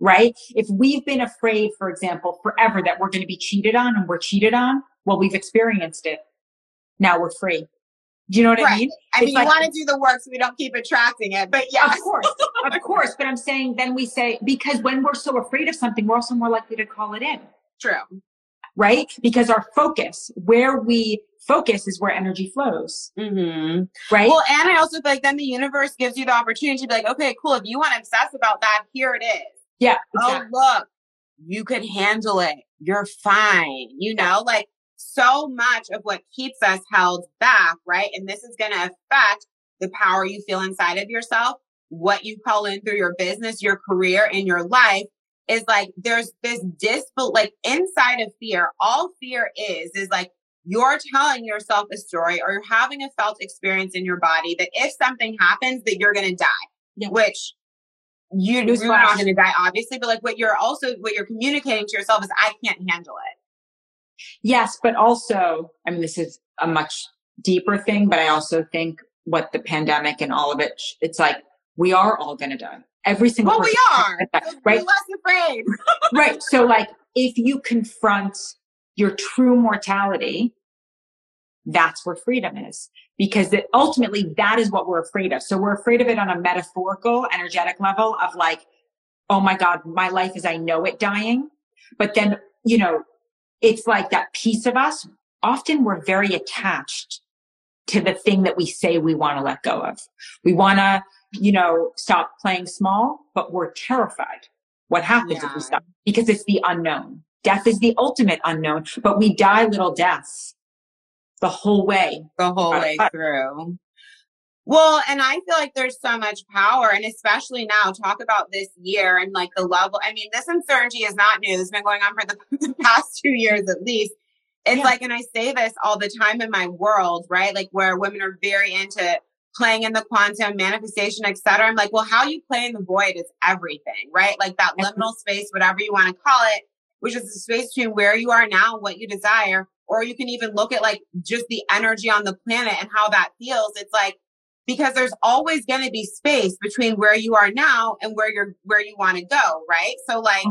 right? If we've been afraid, for example, forever that we're going to be cheated on and we're cheated on, well, we've experienced it. Now we're free. Do you know what right. I mean? I mean, it's you like, want to do the work so we don't keep attracting it, but yeah. Of course, of course. But I'm saying then we say, because when we're so afraid of something, we're also more likely to call it in. True. Right? Because our focus, where we focus is where energy flows. Mm-hmm. Right? Well, and I also feel like then the universe gives you the opportunity to be like, okay, cool. If you want to obsess about that, here it is. Yeah. Exactly. Oh, look, you could handle it. You're fine. You know, like, so much of what keeps us held back, right? And this is going to affect the power you feel inside of yourself, what you call in through your business, your career, and your life is like, there's this disbel, like inside of fear, all fear is, is like, you're telling yourself a story or you're having a felt experience in your body that if something happens that you're going to die, yeah. which you, you're not going to die, obviously, but like what you're also, what you're communicating to yourself is I can't handle it. Yes, but also, I mean, this is a much deeper thing, but I also think what the pandemic and all of it, it's like, we are all going to die. Every single person. Well, we are. Right? Be less afraid. Right. So like, if you confront your true mortality, that's where freedom is. Because it, ultimately, that is what we're afraid of. So we're afraid of it on a metaphorical, energetic level of like, oh my God, my life as I know it dying. But then, you know, it's like that piece of us. Often we're very attached to the thing that we say we want to let go of. We want to, you know, stop playing small, but we're terrified. What happens yeah. if we stop? Because it's the unknown. Death is the ultimate unknown, but we die little deaths the whole way. The whole way through. Well, and I feel like there's so much power, and especially now, talk about this year and like the level. I mean, this uncertainty is not new. It's been going on for the, the past two years at least. It's yeah. like, and I say this all the time in my world, right? Like where women are very into playing in the quantum, manifestation, et cetera. I'm like, well, how you play in the void is everything, right? Like that liminal space, whatever you want to call it, which is the space between where you are now and what you desire. Or you can even look at like just the energy on the planet and how that feels. It's like, because there's always going to be space between where you are now and where you're, where you want to go. Right. So like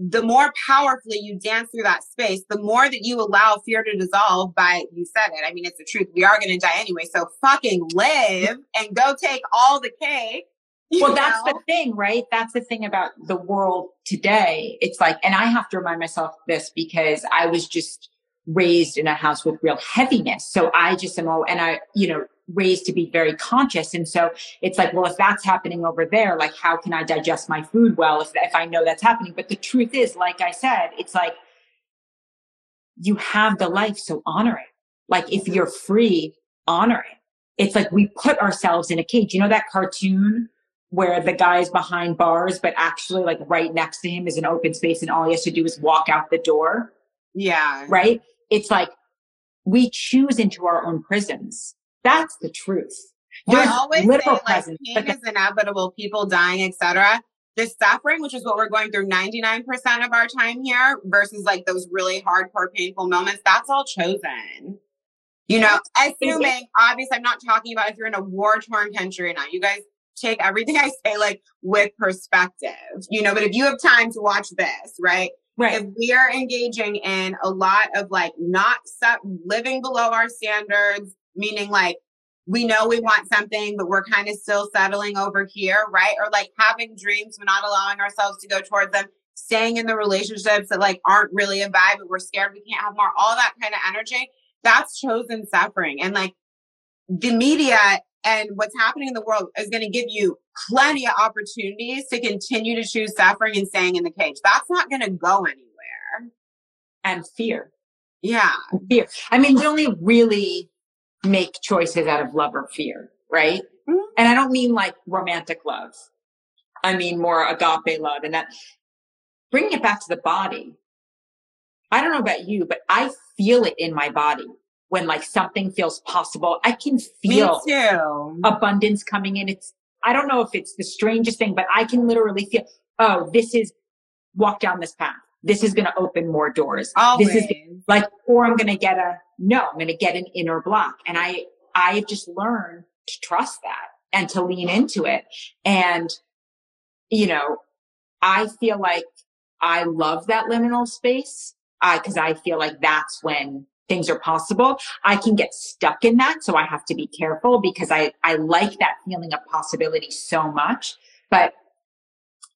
the more powerfully you dance through that space, the more that you allow fear to dissolve by, you said it. I mean, it's the truth. We are going to die anyway. So fucking live and go take all the cake. Well, know? That's the thing, right? That's the thing about the world today. It's like, and I have to remind myself this because I was just raised in a house with real heaviness. So I just am all, and I, you know, raised to be very conscious. And so it's like, well, if that's happening over there, like, how can I digest my food? Well, if, if I know that's happening, but the truth is, like I said, it's like, you have the life. So honor it. Like if you're free, honor it. It's like, we put ourselves in a cage, you know, that cartoon where the guy's behind bars, but actually like right next to him is an open space. And all he has to do is walk out the door. Yeah. Right. It's like, we choose into our own prisons. That's the truth. There's I always say, like, presence, pain is inevitable, people dying, et cetera. The suffering, which is what we're going through ninety-nine percent of our time here, versus like those really hardcore, painful moments, that's all chosen. You know, assuming, obviously, I'm not talking about if you're in a war-torn country or not. You guys take everything I say, like, with perspective, you know, but if you have time to watch this, right? Right. If we are engaging in a lot of, like, not su- living below our standards, meaning like, we know we want something, but we're kind of still settling over here, right? Or like having dreams, but not allowing ourselves to go towards them, staying in the relationships that like aren't really a vibe, but we're scared we can't have more, all that kind of energy. That's chosen suffering. And like the media and what's happening in the world is going to give you plenty of opportunities to continue to choose suffering and staying in the cage. That's not going to go anywhere. And fear. Yeah. Fear. I mean, we only really... make choices out of love or fear, right? Mm-hmm. And I don't mean like romantic love. I mean more agape love. And that, bringing it back to the body, I don't know about you, but I feel it in my body when like something feels possible. I can feel abundance coming in. It's, I don't know if it's the strangest thing, but I can literally feel, oh, this is, walk down this path. This is going to open more doors. Always. This is like, or I'm going to get a, no, I'm going to get an inner block. And I, I just learned to trust that and to lean into it. And, you know, I feel like I love that liminal space. I, cause I feel like that's when things are possible. I can get stuck in that. So I have to be careful because I, I like that feeling of possibility so much, but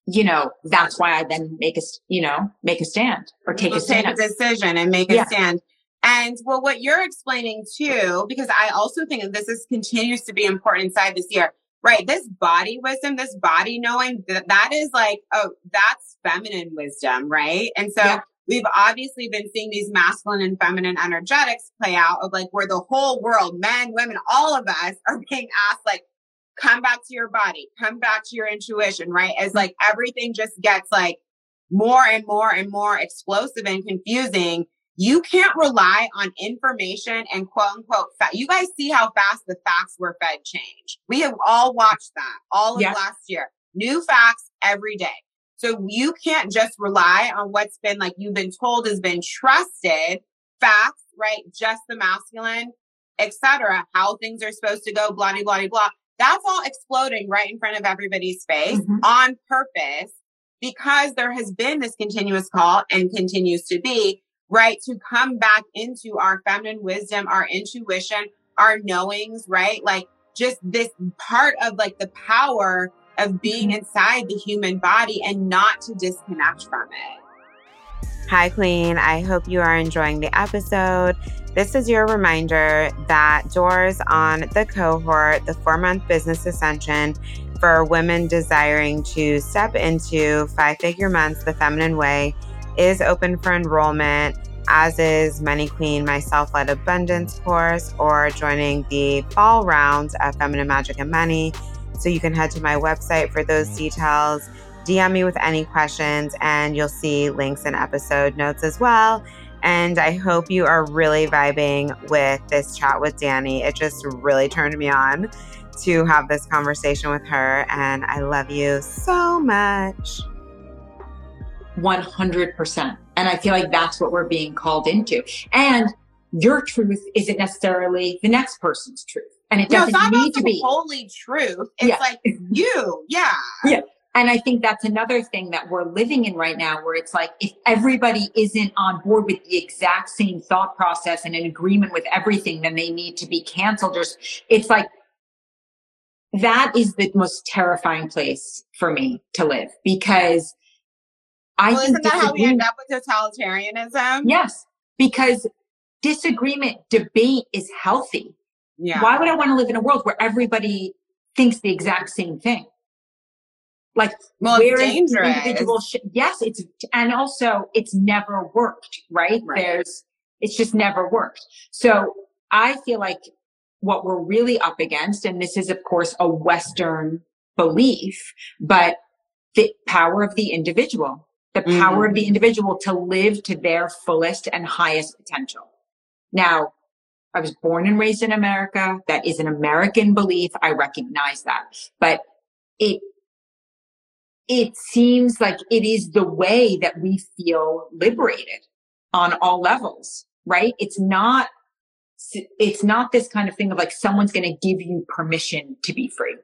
you know, that's why I then make a, you know, make a stand or take we'll a stand. Take a decision and make a yeah. stand. And well, what you're explaining too, because I also think this is continues to be important inside this year, right? This body wisdom, this body knowing that that is like, oh, that's feminine wisdom. Right. And so yeah. we've obviously been seeing these masculine and feminine energetics play out of like where the whole world, men, women, all of us are being asked like, come back to your body, come back to your intuition, right? As like everything just gets like more and more and more explosive and confusing. You can't rely on information and quote unquote, fa- you guys see how fast the facts were fed change. We have all watched that all of yeah. last year, new facts every day. So you can't just rely on what's been like, you've been told has been trusted facts, right? Just the masculine, et cetera, how things are supposed to go, blah, blah, blah, blah. That's all exploding right in front of everybody's face mm-hmm. on purpose because there has been this continuous call and continues to be, right, to come back into our feminine wisdom, our intuition, our knowings, right? Like just this part of like the power of being inside the human body and not to disconnect from it. Hi, Queen. I hope you are enjoying the episode. This is your reminder that doors on The Cohort, the four-month business ascension for women desiring to step into five-figure months the feminine way, is open for enrollment, as is Money Queen, my self-led abundance course, or joining the fall rounds of Feminine Magic and Money. So you can head to my website for those details. D M me with any questions, and you'll see links and episode notes as well. And I hope you are really vibing with this chat with Dani. It just really turned me on to have this conversation with her. And I love you so much. one hundred percent. And I feel like that's what we're being called into. And your truth isn't necessarily the next person's truth. And it doesn't no, it's not need to be holy truth. It's yeah. like you. Yeah. Yeah. And I think that's another thing that we're living in right now, where it's like, if everybody isn't on board with the exact same thought process and in agreement with everything, then they need to be canceled. Or it's like, that is the most terrifying place for me to live, because I well, think isn't that how we end up with totalitarianism? Yes, because disagreement, debate is healthy. Yeah. Why would I want to live in a world where everybody thinks the exact same thing? Like, well, where it's is the individual sh- yes, it's, and also it's never worked, right? right? There's, it's just never worked. So I feel like what we're really up against, and this is of course a Western belief, but the power of the individual, the power mm-hmm. of the individual to live to their fullest and highest potential. Now, I was born and raised in America. That is an American belief. I recognize that, but it, It seems like it is the way that we feel liberated on all levels, right? It's not, it's not this kind of thing of like someone's going to give you permission to be free.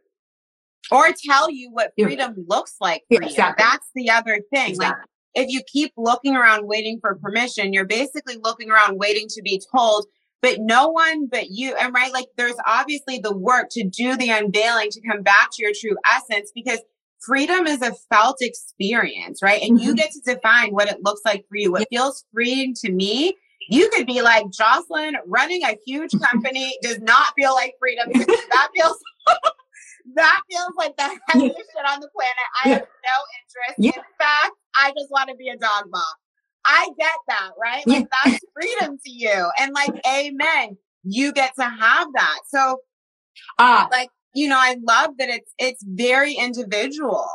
Or tell you what freedom yeah. looks like for yeah, exactly. you. That's the other thing. Exactly. Like if you keep looking around waiting for permission, you're basically looking around waiting to be told, but no one but you. And right, like there's obviously the work to do the unveiling, to come back to your true essence, because freedom is a felt experience, right? And you get to define what it looks like for you. What feels freeing to me, you could be like, Jocelyn, running a huge company does not feel like freedom. That feels that feels like the heaviest yeah. shit on the planet. I yeah. have no interest. Yeah. In fact, I just want to be a dog mom. I get that, right? Like yeah. that's freedom to you. And like, amen. you get to have that. So ah, like, you know, I love that it's, it's very individual.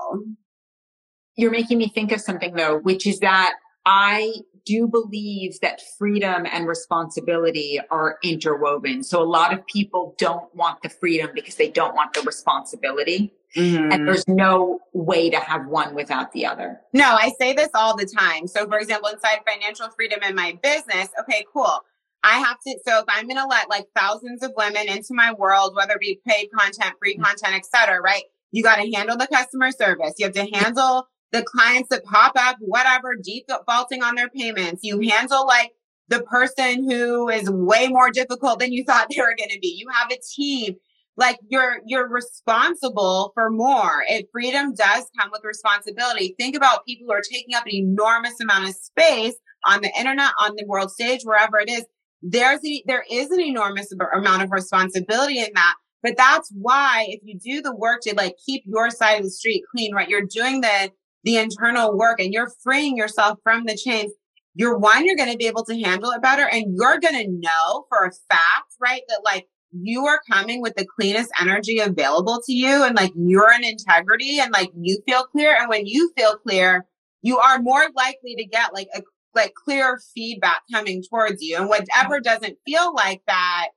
You're making me think of something though, which is that I do believe that freedom and responsibility are interwoven. So a lot of people don't want the freedom because they don't want the responsibility. Mm-hmm. And there's no way to have one without the other. No, I say this all the time. So for example, inside financial freedom in my business, okay, cool. I have to, so if I'm going to let like thousands of women into my world, whether it be paid content, free content, et cetera, right? You got to handle the customer service. You have to handle the clients that pop up, whatever, defaulting on their payments. You handle like the person who is way more difficult than you thought they were going to be. You have a team. Like you're, you're responsible for more. If freedom does come with responsibility, think about people who are taking up an enormous amount of space on the internet, on the world stage, wherever it is. There's a, there is an enormous amount of responsibility in that. But that's why if you do the work to like keep your side of the street clean, right? You're doing the, the internal work and you're freeing yourself from the chains. You're one, you're going to be able to handle it better. And you're going to know for a fact, right? That like, you are coming with the cleanest energy available to you and like you're in integrity and like you feel clear. And when you feel clear, you are more likely to get like a like clear feedback coming towards you. And whatever doesn't feel like that,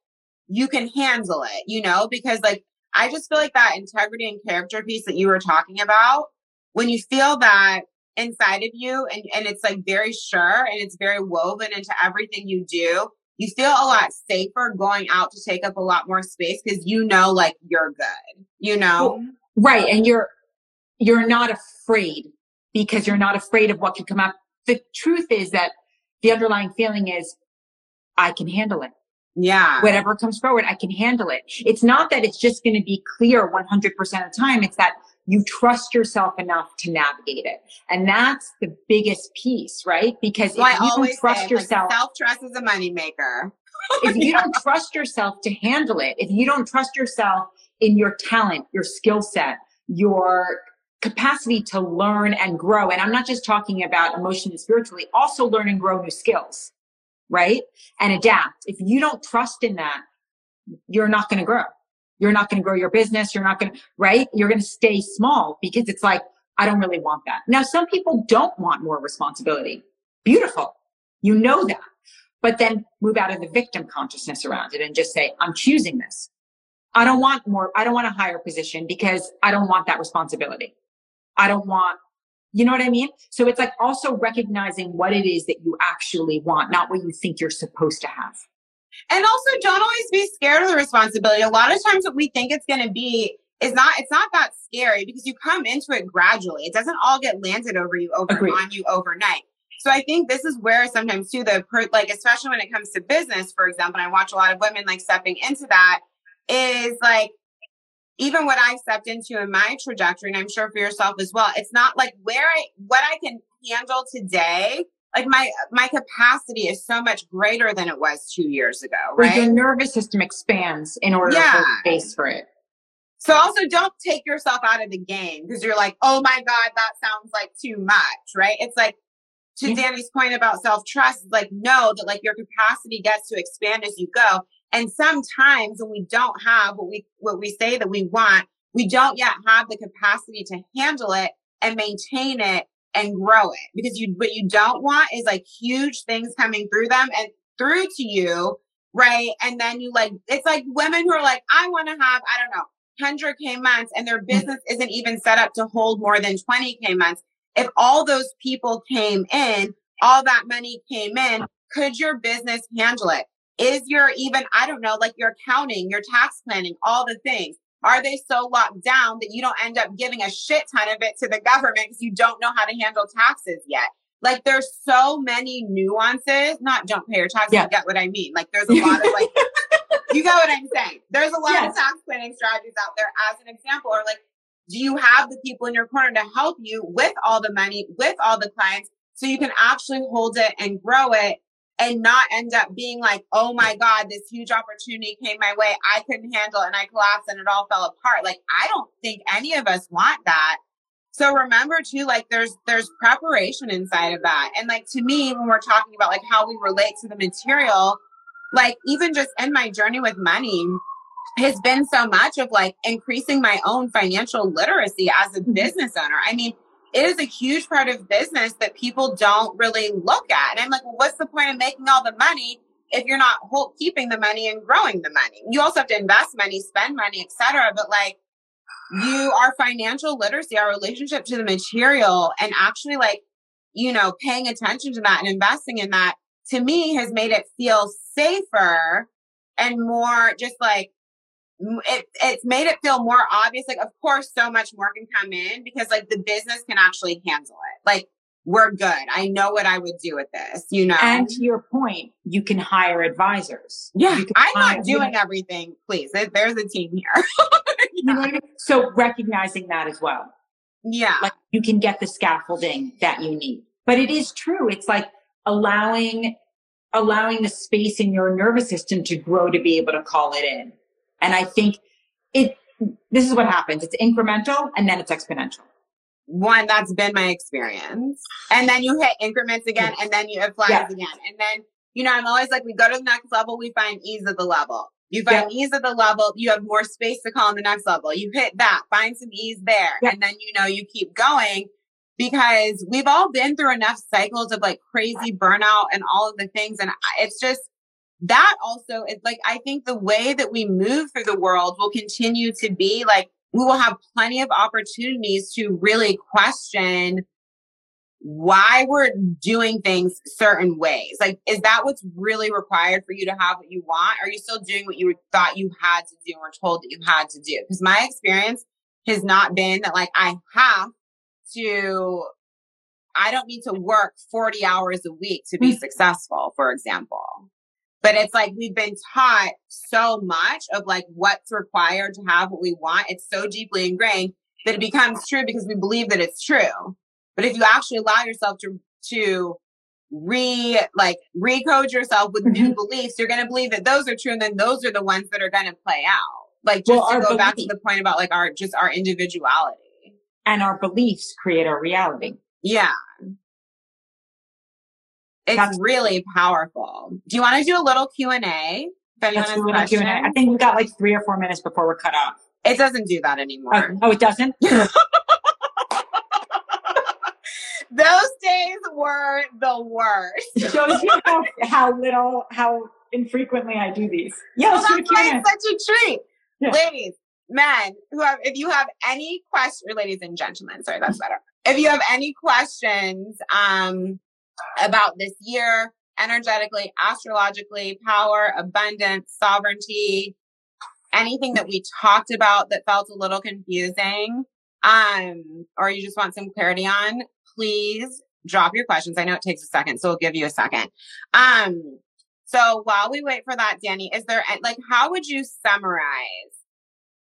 you can handle it, you know, because like, I just feel like that integrity and character piece that you were talking about, when you feel that inside of you and, and it's like very sure and it's very woven into everything you do, you feel a lot safer going out to take up a lot more space because you know, like you're good, you know? Right. And you're, you're not afraid because you're not afraid of what can come up. The truth is that the underlying feeling is I can handle it. Yeah. Whatever comes forward, I can handle it. It's not that it's just going to be clear one hundred percent of the time. It's that you trust yourself enough to navigate it. And that's the biggest piece, right? Because well, if you don't trust say, yourself, like self-trust is a moneymaker. If you yeah. don't trust yourself to handle it, if you don't trust yourself in your talent, your skill set, your capacity to learn and grow. And I'm not just talking about emotionally and spiritually, also learn and grow new skills, right? And adapt. If you don't trust in that, you're not going to grow. You're not going to grow your business. You're not going to, right? You're going to stay small because it's like, I don't really want that. Now, some people don't want more responsibility. Beautiful. You know that. But then move out of the victim consciousness around it and just say, I'm choosing this. I don't want more. I don't want a higher position because I don't want that responsibility. I don't want, you know what I mean? So it's like also recognizing what it is that you actually want, not what you think you're supposed to have. And also don't always be scared of the responsibility. A lot of times what we think it's going to be is not, it's not that scary because you come into it gradually. It doesn't all get landed over you, over Agreed. on you overnight. So I think this is where sometimes too, the per, like, especially when it comes to business, for example, and I watch a lot of women like stepping into that is like, even what I stepped into in my trajectory, and I'm sure for yourself as well, it's not like where I, what I can handle today. Like my, my capacity is so much greater than it was two years ago, right? Your nervous system expands in order yeah. to make space for it. So also don't take yourself out of the game because you're like, oh my God, that sounds like too much, right? It's like to yeah. Dani's point about self-trust, like know that like your capacity gets to expand as you go. And sometimes when we don't have what we, what we say that we want, we don't yet have the capacity to handle it and maintain it and grow it because you, what you don't want is like huge things coming through them and through to you. Right. And then you like, it's like women who are like, I want to have, I don't know, one hundred K months and their business isn't even set up to hold more than twenty K months. If all those people came in, all that money came in, could your business handle it? Is your even, I don't know, like your accounting, your tax planning, all the things. Are they so locked down that you don't end up giving a shit ton of it to the government because you don't know how to handle taxes yet? Like there's so many nuances, not don't pay your taxes, yeah. you get what I mean. Like there's a lot of like, you get what I'm saying? There's a lot yes. of tax planning strategies out there as an example, or like, do you have the people in your corner to help you with all the money, with all the clients, so you can actually hold it and grow it and not end up being like, oh my God, this huge opportunity came my way. I couldn't handle it and I collapsed and it all fell apart. Like, I don't think any of us want that. So remember too, like there's, there's preparation inside of that. And like, to me, when we're talking about like how we relate to the material, like even just in my journey with money has been so much of like increasing my own financial literacy as a business owner. I mean, it is a huge part of business that people don't really look at. And I'm like, well, what's the point of making all the money if you're not keeping the money and growing the money? You also have to invest money, spend money, et cetera. But like you, our financial literacy, our relationship to the material and actually like, you know, paying attention to that and investing in that to me has made it feel safer and more just like, It, it's made it feel more obvious. Like, of course, so much more can come in because like the business can actually handle it. Like, we're good. I know what I would do with this, you know? And to your point, you can hire advisors. Yeah. I'm not doing you. everything. Please. There's a team here. You know what I mean? So recognizing that as well. Yeah. Like you can get the scaffolding that you need, but it is true. It's like allowing, allowing the space in your nervous system to grow, to be able to call it in. And I think it. This is what happens. It's incremental and then it's exponential. One, that's been my experience. And then you hit increments again and then you apply yeah. again. And then, you know, I'm always like, we go to the next level, we find ease at the level. You find yeah. ease at the level, you have more space to call on the next level. You hit that, find some ease there. Yeah. And then, you know, you keep going because we've all been through enough cycles of like crazy burnout and all of the things. And it's just, that also is like, I think the way that we move through the world will continue to be like, we will have plenty of opportunities to really question why we're doing things certain ways. Like, is that what's really required for you to have what you want? Are you still doing what you thought you had to do or told that you had to do? Because my experience has not been that like, I have to, I don't need to work forty hours a week to be successful, for example. But it's like we've been taught so much of like what's required to have what we want. It's so deeply ingrained that it becomes true because we believe that it's true. But if you actually allow yourself to to re like recode yourself with new mm-hmm. beliefs, you're going to believe that those are true, and then those are the ones that are going to play out. Like just well, to go belief. back to the point about like our just our individuality and our beliefs create our reality. Yeah. It's That's really powerful. Do you want to do a little Q and A? I think we've got like three or four minutes before we're cut off. It doesn't do that anymore. Oh, oh it doesn't? Those days were the worst. It shows you how, how little, how infrequently I do these. Yeah, well, that's why it's such a treat. Yeah. Ladies, men, who have, if you have any questions, ladies and gentlemen, sorry, that's better. If you have any questions, um, about this year, energetically, astrologically, power, abundance, sovereignty, anything that we talked about that felt a little confusing, um, or you just want some clarity on, please drop your questions. I know it takes a second, so we'll give you a second. Um, so while we wait for that, Dani, is there, like, how would you summarize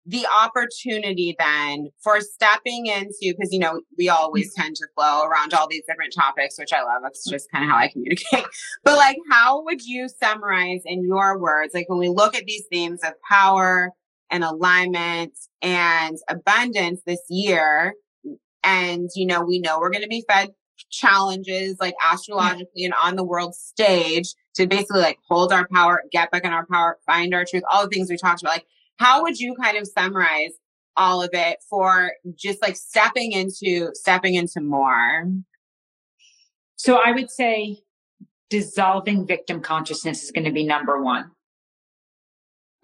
the opportunity then for stepping into, because, you know, we always tend to flow around all these different topics, which I love. It's just kind of how I communicate. But like, how would you summarize in your words, like when we look at these themes of power and alignment and abundance this year, and, you know, we know we're going to be fed challenges like astrologically yeah. and on the world stage to basically like hold our power, get back in our power, find our truth, all the things we talked about, like, how would you kind of summarize all of it for just like stepping into, stepping into more? So I would say dissolving victim consciousness is going to be number one.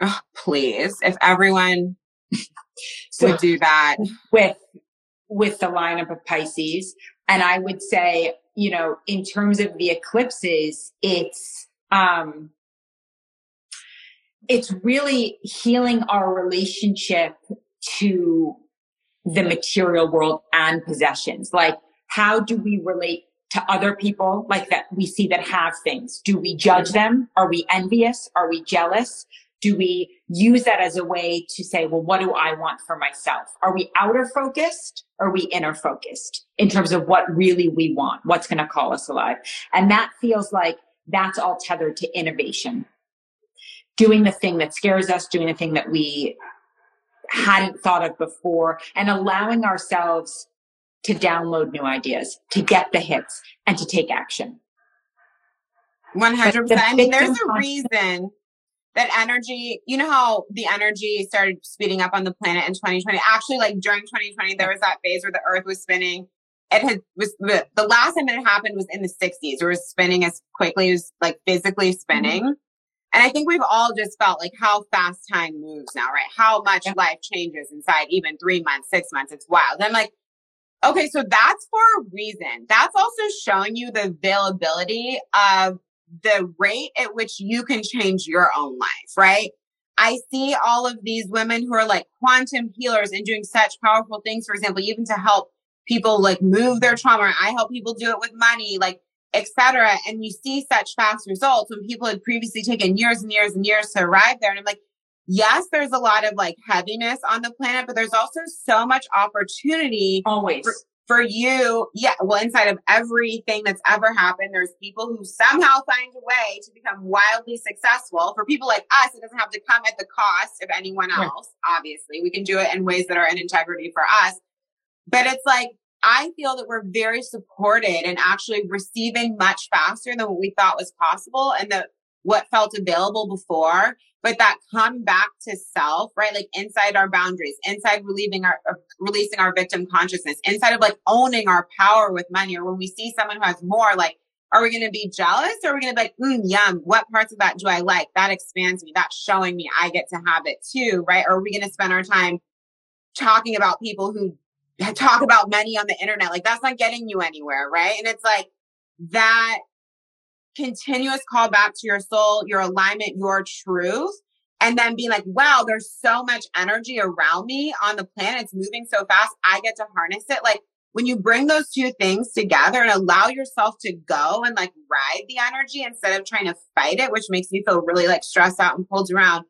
Oh, please. If everyone so would do that. With, with the lineup of Pisces. And I would say, you know, in terms of the eclipses, it's, um, it's really healing our relationship to the material world and possessions. Like, how do we relate to other people like that we see that have things? Do we judge them? Are we envious? Are we jealous? Do we use that as a way to say, well, what do I want for myself? Are we outer focused? Are we inner focused in terms of what really we want? What's going to call us alive? And that feels like that's all tethered to innovation. Doing the thing that scares us, doing the thing that we hadn't thought of before, and allowing ourselves to download new ideas, to get the hits, and to take action. one hundred percent. I mean, there's a reason that energy, you know how the energy started speeding up on the planet in twenty twenty? Actually, like during twenty twenty, there was that phase where the earth was spinning. It had was the, the last time that it happened was in the sixties. It was spinning as quickly as like physically spinning. Mm-hmm. And I think we've all just felt like how fast time moves now, right? How much yeah. life changes inside even three months, six months. It's wild. And I'm like, okay, so that's for a reason. That's also showing you the availability of the rate at which you can change your own life, right? I see all of these women who are like quantum healers and doing such powerful things, for example, even to help people like move their trauma. I help people do it with money, like, et cetera. And we see such fast results when people had previously taken years and years and years to arrive there. And I'm like, yes, there's a lot of like heaviness on the planet, but there's also so much opportunity. Always. For- For you, yeah, well, inside of everything that's ever happened, there's people who somehow find a way to become wildly successful. For people like us, it doesn't have to come at the cost of anyone else, right. Obviously. We can do it in ways that are in integrity for us. But it's like, I feel that we're very supported and actually receiving much faster than what we thought was possible and that what felt available before. But that come back to self, right? Like inside our boundaries, inside relieving our, uh, releasing our victim consciousness, inside of like owning our power with money. Or when we see someone who has more, like, are we going to be jealous? Or are we going to be like, mm, yum, what parts of that do I like? That expands me. That's showing me I get to have it too, right? Or are we going to spend our time talking about people who talk about money on the internet? Like that's not getting you anywhere, right? And it's like that continuous call back to your soul, your alignment, your truth, and then be like, wow, there's so much energy around me on the planet. It's moving so fast. I get to harness it. Like when you bring those two things together and allow yourself to go and like ride the energy instead of trying to fight it, which makes you feel really like stressed out and pulled around,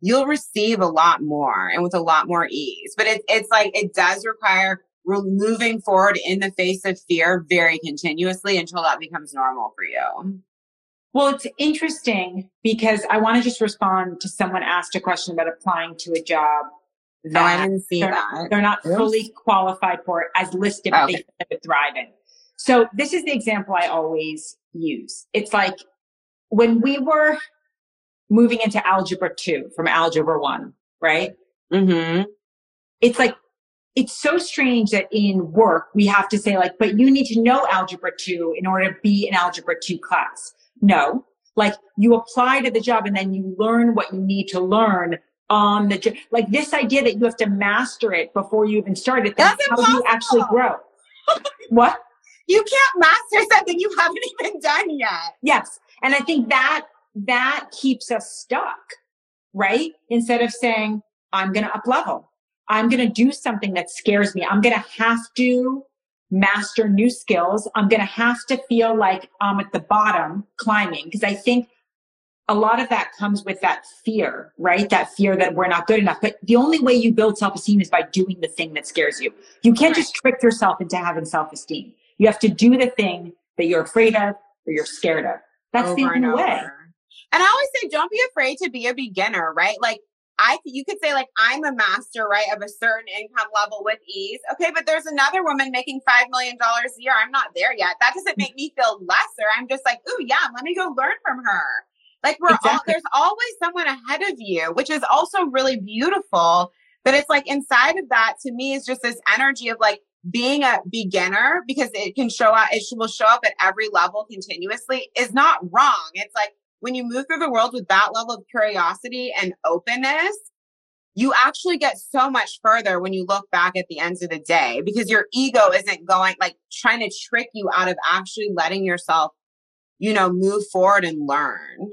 you'll receive a lot more and with a lot more ease. But it, it's like, it does require we're moving forward in the face of fear very continuously until that becomes normal for you. Well, it's interesting because I want to just respond to someone asked a question about applying to a job that oh, I didn't see they're, that. they're not Oops. fully qualified for it as listed, but okay. they thrive in. So this is the example I always use. It's like when we were moving into algebra two from algebra one, right? Mm-hmm. It's like, it's so strange that in work, we have to say like, but you need to know algebra two in order to be in algebra two class. No, like you apply to the job and then you learn what you need to learn on the job. Like this idea that you have to master it before you even started. That's how impossible. You actually grow. What? You can't master something you haven't even done yet. Yes. And I think that, that keeps us stuck, right? Instead of saying, I'm going to up level. I'm going to do something that scares me. I'm going to have to master new skills. I'm going to have to feel like I'm at the bottom climbing, because I think a lot of that comes with that fear, right? That fear that we're not good enough. But the only way you build self-esteem is by doing the thing that scares you. You can't just trick yourself into having self-esteem. You have to do the thing that you're afraid of or you're scared of. That's the only way. And I always say, don't be afraid to be a beginner, right? Like, I, you could say like, I'm a master, right, of a certain income level with ease. Okay, but there's another woman making five million dollars a year. I'm not there yet. That doesn't make me feel lesser. I'm just like, ooh, yeah, let me go learn from her. Like we're exactly. all, there's always someone ahead of you, which is also really beautiful. But it's like inside of that to me is just this energy of like being a beginner, because it can show up, it will show up at every level continuously, is not wrong. It's like, when you move through the world with that level of curiosity and openness, you actually get so much further when you look back at the end of the day, because your ego isn't going, like trying to trick you out of actually letting yourself, you know, move forward and learn.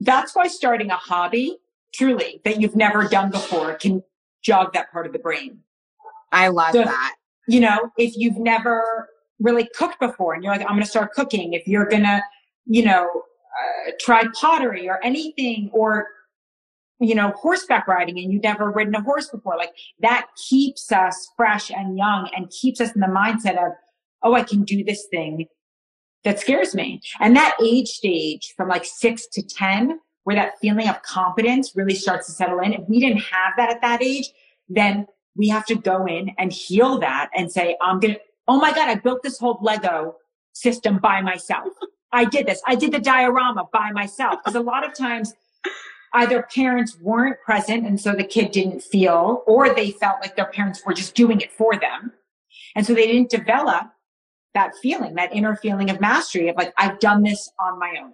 That's why starting a hobby, truly, that you've never done before can jog that part of the brain. I love so, that. You know, if you've never really cooked before and you're like, I'm going to start cooking, if you're going to, you know, Uh, try pottery or anything, or, you know, horseback riding, and you've never ridden a horse before. Like that keeps us fresh and young and keeps us in the mindset of, oh, I can do this thing that scares me. And that age stage from like six to ten, where that feeling of competence really starts to settle in. If we didn't have that at that age, then we have to go in and heal that and say, I'm going to, oh my God, I built this whole Lego system by myself. I did this. I did the diorama by myself, because a lot of times either parents weren't present and so the kid didn't feel, or they felt like their parents were just doing it for them. And so they didn't develop that feeling, that inner feeling of mastery of like, I've done this on my own.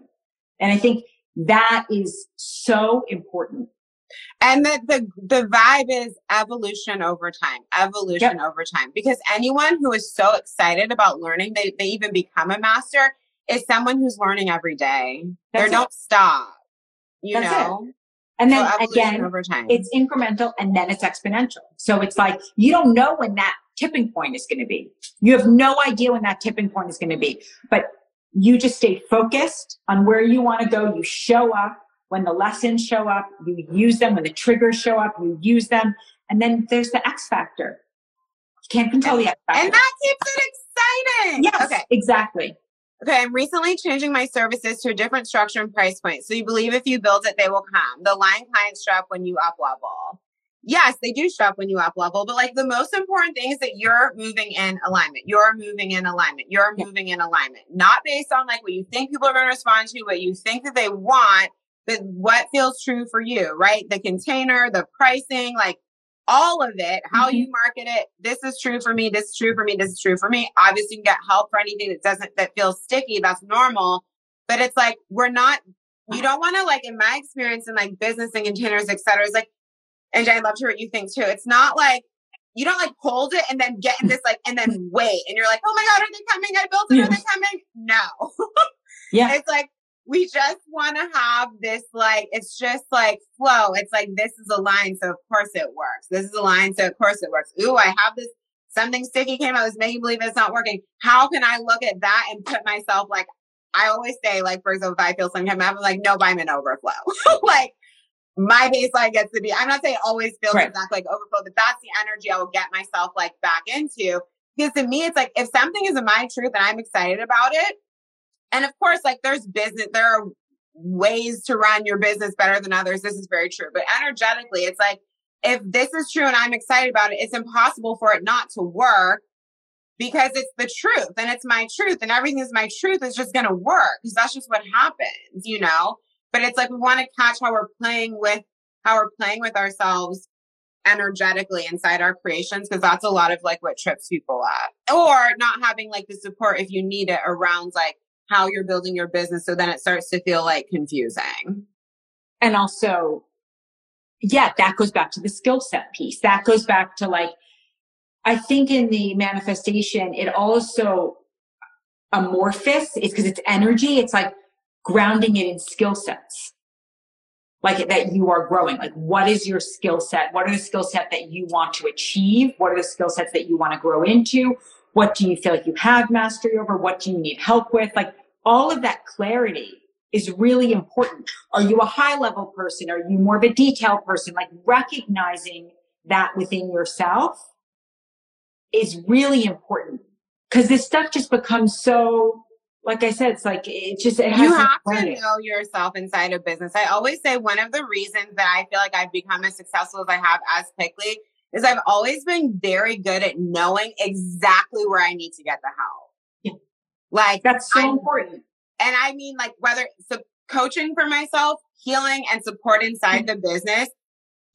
And I think that is so important. And the, the, the vibe is evolution over time, evolution yep. over time, because anyone who is so excited about learning, they, they even become a master, is someone who's learning every day. They don't stop, you That's know? It. And then so again, over time. It's incremental and then it's exponential. So it's like, you don't know when that tipping point is going to be. You have no idea when that tipping point is going to be, but you just stay focused on where you want to go. You show up when the lessons show up, you use them. When the triggers show up, you use them. And then there's the X factor. You can't control the X factor. And that keeps it exciting. Yes, okay. Exactly. Okay, I'm recently changing my services to a different structure and price point. So you believe if you build it, they will come. The line clients shop when you up level. Yes, they do shop when you up level, but like the most important thing is that you're moving in alignment. You're moving in alignment. You're moving in alignment. Not based on like what you think people are going to respond to, what you think that they want, but what feels true for you, right? The container, the pricing, like all of it, how mm-hmm. you market it. This is true for me. This is true for me. This is true for me. Obviously you can get help for anything that doesn't, that feels sticky. That's normal, but it's like, we're not, you don't want to like, in my experience in like business and containers, et cetera, it's like, and I love to hear what you think too. It's not like, you don't like hold it and then get in this like, and then wait. And you're like, oh my God, are they coming? I built it. Are they coming? No. Yeah. It's like, we just want to have this, like, it's just like flow. It's like, this is a line. So of course it works. This is a line. So of course it works. Ooh, I have this, something sticky came out. It's making me believe it's not working. How can I look at that and put myself, like, I always say, like, for example, if I feel something, I'm like, no, I'm in overflow. Like my baseline gets to be, I'm not saying it always feels right. exactly like overflow, but that's the energy I will get myself like back into. Because to me, it's like, if something is in my truth and I'm excited about it, and of course, like there's business, there are ways to run your business better than others. This is very true. But energetically, it's like, if this is true and I'm excited about it, it's impossible for it not to work, because it's the truth and it's my truth and everything is my truth. It's just going to work because that's just what happens, you know? But it's like, we want to catch how we're playing with, how we're playing with ourselves energetically inside our creations, because that's a lot of like what trips people up, or not having like the support if you need it around like how you're building your business. So then it starts to feel like confusing. And also, yeah, that goes back to the skill set piece. That goes back to like, I think in the manifestation, it also amorphous is because it's energy. It's like grounding it in skill sets, like that you are growing. Like what is your skill set? What are the skill set that you want to achieve? What are the skill sets that you want to grow into? What do you feel like you have mastery over? What do you need help with? Like all of that clarity is really important. Are you a high level person? Are you more of a detail person? Like recognizing that within yourself is really important, because this stuff just becomes so, like I said, it's like, it just, it has you have to know yourself inside a business. I always say one of the reasons that I feel like I've become as successful as I have as quickly is I've always been very good at knowing exactly where I need to get the help. Yeah. Like that's so I'm, important. And I mean, like whether so coaching for myself, healing and support inside mm-hmm. the business.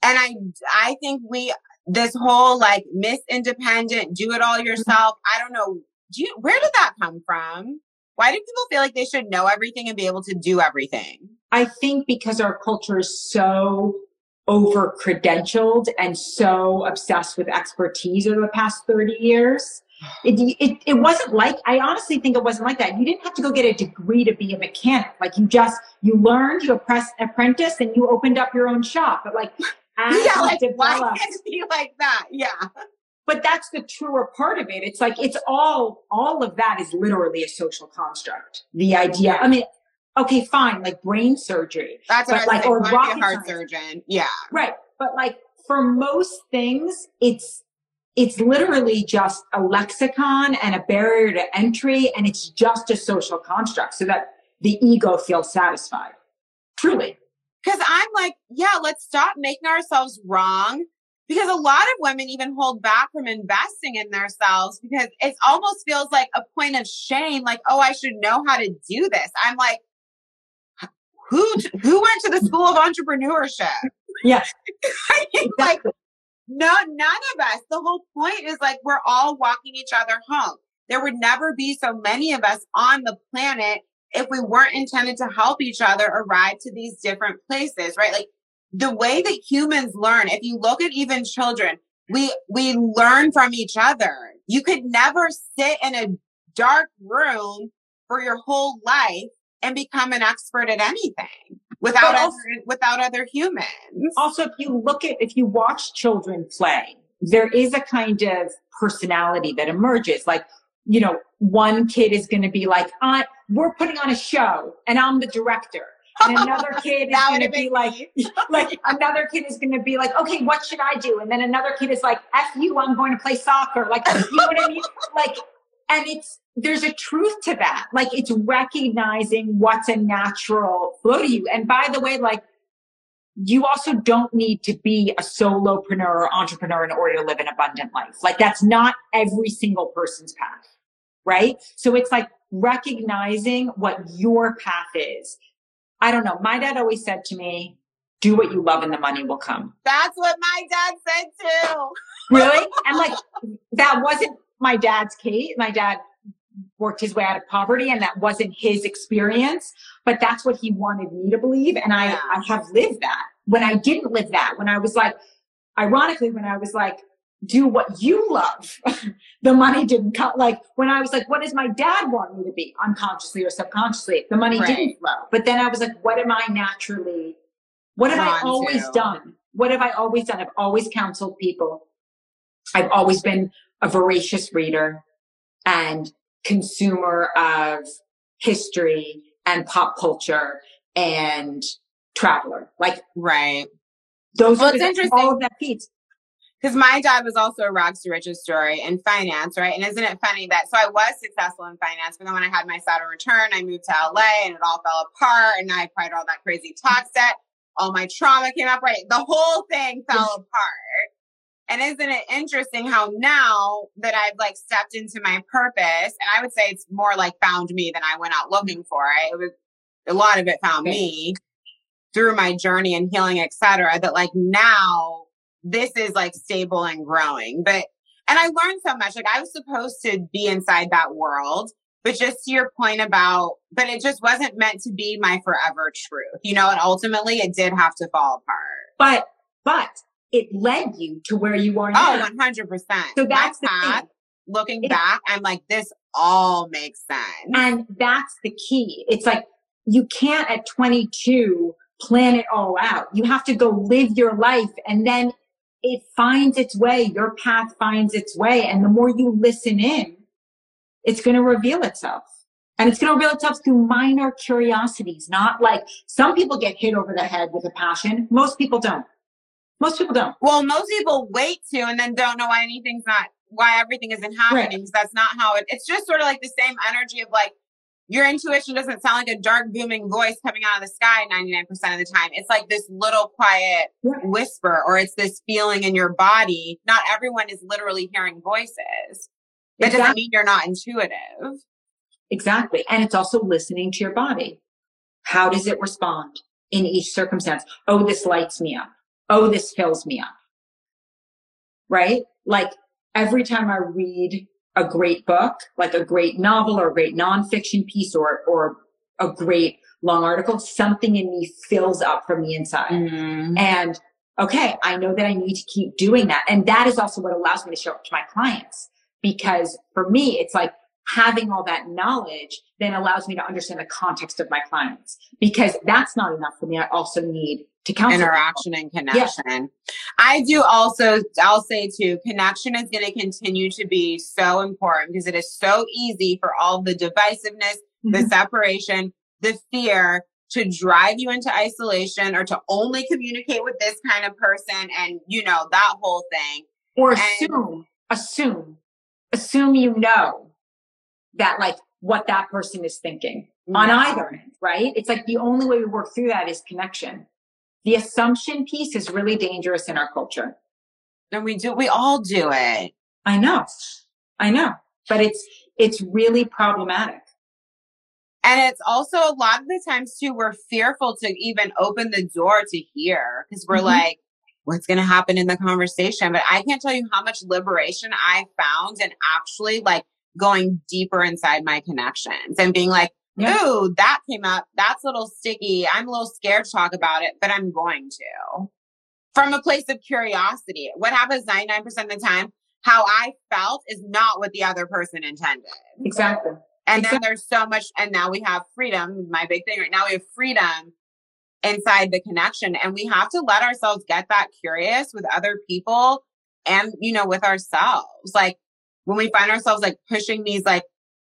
And I, I think we, this whole like Miss Independent, do it all yourself. Mm-hmm. I don't know. Do you, where did that come from? Why do people feel like they should know everything and be able to do everything? I think because our culture is so over credentialed and so obsessed with expertise over the past thirty years. It, it it wasn't like, I honestly think it wasn't like that. You didn't have to go get a degree to be a mechanic. Like you just, you learned, you apprenticed, and you opened up your own shop. But like, yeah, like why can't it be like that? Yeah. But that's the truer part of it. It's like, it's all, all of that is literally a social construct. The idea, I mean, okay, fine, like brain surgery. That's what I was saying, like a heart surgeon. Yeah. Right. But like for most things, it's it's literally just a lexicon and a barrier to entry, and it's just a social construct so that the ego feels satisfied. Truly. Because I'm like, yeah, let's stop making ourselves wrong Because a lot of women even hold back from investing in themselves because it almost feels like a point of shame. Like, oh, I should know how to do this. I'm like, who who went to the school of entrepreneurship? Yeah. I mean, like, no, none of us. The whole point is like, we're all walking each other home. There would never be so many of us on the planet if we weren't intended to help each other arrive to these different places, right? Like, the way that humans learn, if you look at even children, we we learn from each other. You could never sit in a dark room for your whole life and become an expert at anything without also, other, without other humans. Also, if you look at, if you watch children play, there is a kind of personality that emerges. Like, you know, one kid is going to be like, "Aunt, we're putting on a show and I'm the director." And another kid is going to be like, like another kid is going to be like, okay, what should I do? And then another kid is like, F you, I'm going to play soccer. Like, you know what I mean? Like, and it's, there's a truth to that. Like, it's recognizing what's a natural flow to you. And by the way, like, you also don't need to be a solopreneur or entrepreneur in order to live an abundant life. Like, that's not every single person's path. Right. So it's like recognizing what your path is. I don't know. My dad always said to me, do what you love and the money will come. That's what my dad said too. Really? And like, that wasn't my dad's case. My dad worked his way out of poverty and that wasn't his experience, but that's what he wanted me to believe. And I, yeah. I have lived that. When I didn't live that, when I was like, ironically, when I was like, do what you love, the money didn't come. Like, when I was like, what does my dad want me to be, unconsciously or subconsciously? The money right. didn't flow. But then I was like, what am I naturally, what have I always to. done? What have I always done? I've always counseled people. I've always been a voracious reader and consumer of history and pop culture and traveler. Like, right. Those well, are it's interesting. all of that piece. Because my dad was also a rags to riches story in finance, right? And isn't it funny that, so I was successful in finance, but then when I had my Saturn return, I moved to L A and it all fell apart. And I acquired all that crazy tax debt. All my trauma came up, right? The whole thing fell apart. And isn't it interesting how now that I've like stepped into my purpose, and I would say it's more like found me than I went out looking for it. It was, a lot of it found me through my journey and healing, et cetera, that like now, this is like stable and growing. But, and I learned so much. Like, I was supposed to be inside that world, but just to your point about, but it just wasn't meant to be my forever truth, you know, and ultimately it did have to fall apart. But, but it led you to where you are now. Oh, one hundred percent. So that's the thing. Looking back, I'm like, this all makes sense. And that's the key. It's like, you can't at twenty-two plan it all out. You have to go live your life, and then it finds its way. Your path finds its way. And the more you listen in, it's going to reveal itself. And it's going to reveal itself through minor curiosities, not like some people get hit over the head with a passion. Most people don't. Most people don't. Well, most people wait to, and then don't know why anything's not, why everything isn't happening. Right. Because that's not how it, it's just sort of like the same energy of like, your intuition doesn't sound like a dark, booming voice coming out of the sky ninety-nine percent of the time. It's like this little quiet whisper, or it's this feeling in your body. Not everyone is literally hearing voices. That exactly. doesn't mean you're not intuitive. Exactly. And it's also listening to your body. How does it respond in each circumstance? Oh, this lights me up. Oh, this fills me up. Right? Like, every time I read a great book, like a great novel or a great nonfiction piece or or a great long article, something in me fills up from the inside. Mm-hmm. And okay, I know that I need to keep doing that. And that is also what allows me to show up to my clients. Because for me, it's like having all that knowledge then allows me to understand the context of my clients. Because that's not enough for me. I also need to counsel. Interaction people. And connection. Yes. I do also, I'll say too, connection is going to continue to be so important because it is so easy for all the divisiveness, mm-hmm. the separation, the fear to drive you into isolation or to only communicate with this kind of person and, you know, that whole thing. Or assume, and, assume, assume you know that like what that person is thinking yeah. on either end, right? It's like the only way we work through that is connection. The assumption piece is really dangerous in our culture. And we do, we all do it. I know. I know. But it's, it's really problematic. And it's also a lot of the times too, we're fearful to even open the door to hear because we're mm-hmm. like, what's going to happen in the conversation? But I can't tell you how much liberation I found in actually like going deeper inside my connections and being like, yeah. ooh, that came up. That's a little sticky. I'm a little scared to talk about it, but I'm going to. From a place of curiosity. What happens ninety-nine percent of the time, how I felt is not what the other person intended. Exactly. And exactly. then there's so much, and now we have freedom. My big thing right now, we have freedom inside the connection. And we have to let ourselves get that curious with other people and, you know, with ourselves. Like when we find ourselves like pushing these, like,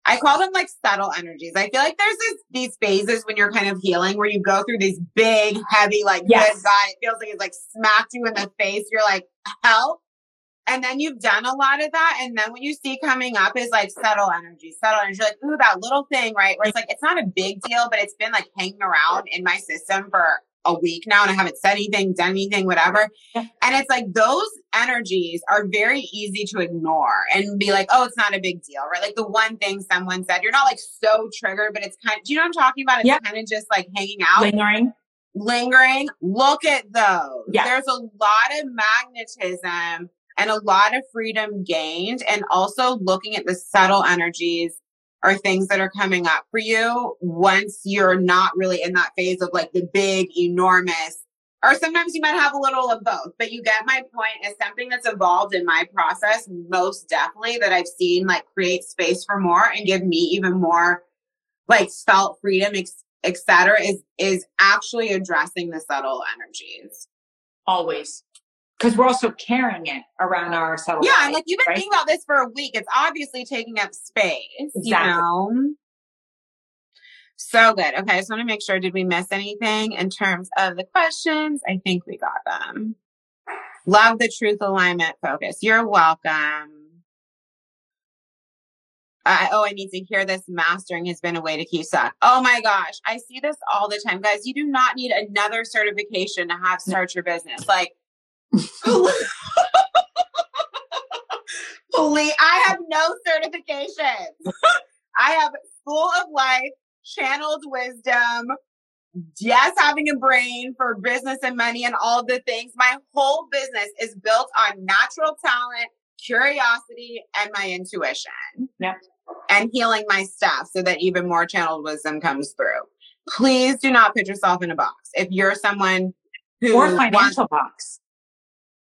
I call them like subtle energies. I feel like there's this, these phases when you're kind of healing where you go through these big, heavy, like yes. good guy. It feels like it's like smacked you in the face. You're like, help. And then you've done a lot of that. And then what you see coming up is like subtle energy, subtle energy. You're like, ooh, that little thing, right? Where it's like, it's not a big deal, but it's been like hanging around in my system for a week now. And I haven't said anything, done anything, whatever. And it's like, those energies are very easy to ignore and be like, oh, it's not a big deal, right? Like the one thing someone said, you're not like so triggered, but it's kind of, do you know what I'm talking about? It's yep. kind of just like hanging out. Lingering. Lingering. Look at those. Yep. There's a lot of magnetism and a lot of freedom gained. And also looking at the subtle energies or things that are coming up for you once you're not really in that phase of like the big, enormous, or sometimes you might have a little of both, but you get my point. Is something that's evolved in my process, most definitely, that I've seen like create space for more and give me even more like felt freedom, et cetera, is, is actually addressing the subtle energies. Always. Because we're also carrying it around our subtle. Yeah, life, like you've been right? thinking about this for a week. It's obviously taking up space. Exactly. You know? So good. Okay, I just want to make sure. Did we miss anything in terms of the questions? I think we got them. Love the truth alignment focus. You're welcome. I, oh, I need to hear this. Mastering has been a way to keep stuck. Oh my gosh. I see this all the time. Guys, you do not need another certification to have start your business. Like, please, I have no certifications. I have school of life, channeled wisdom, yes, having a brain for business and money and all the things. My whole business is built on natural talent, curiosity, and my intuition. Yeah. And healing my stuff so that even more channeled wisdom comes through. Please do not put yourself in a box. If you're someone who or financial wants- box.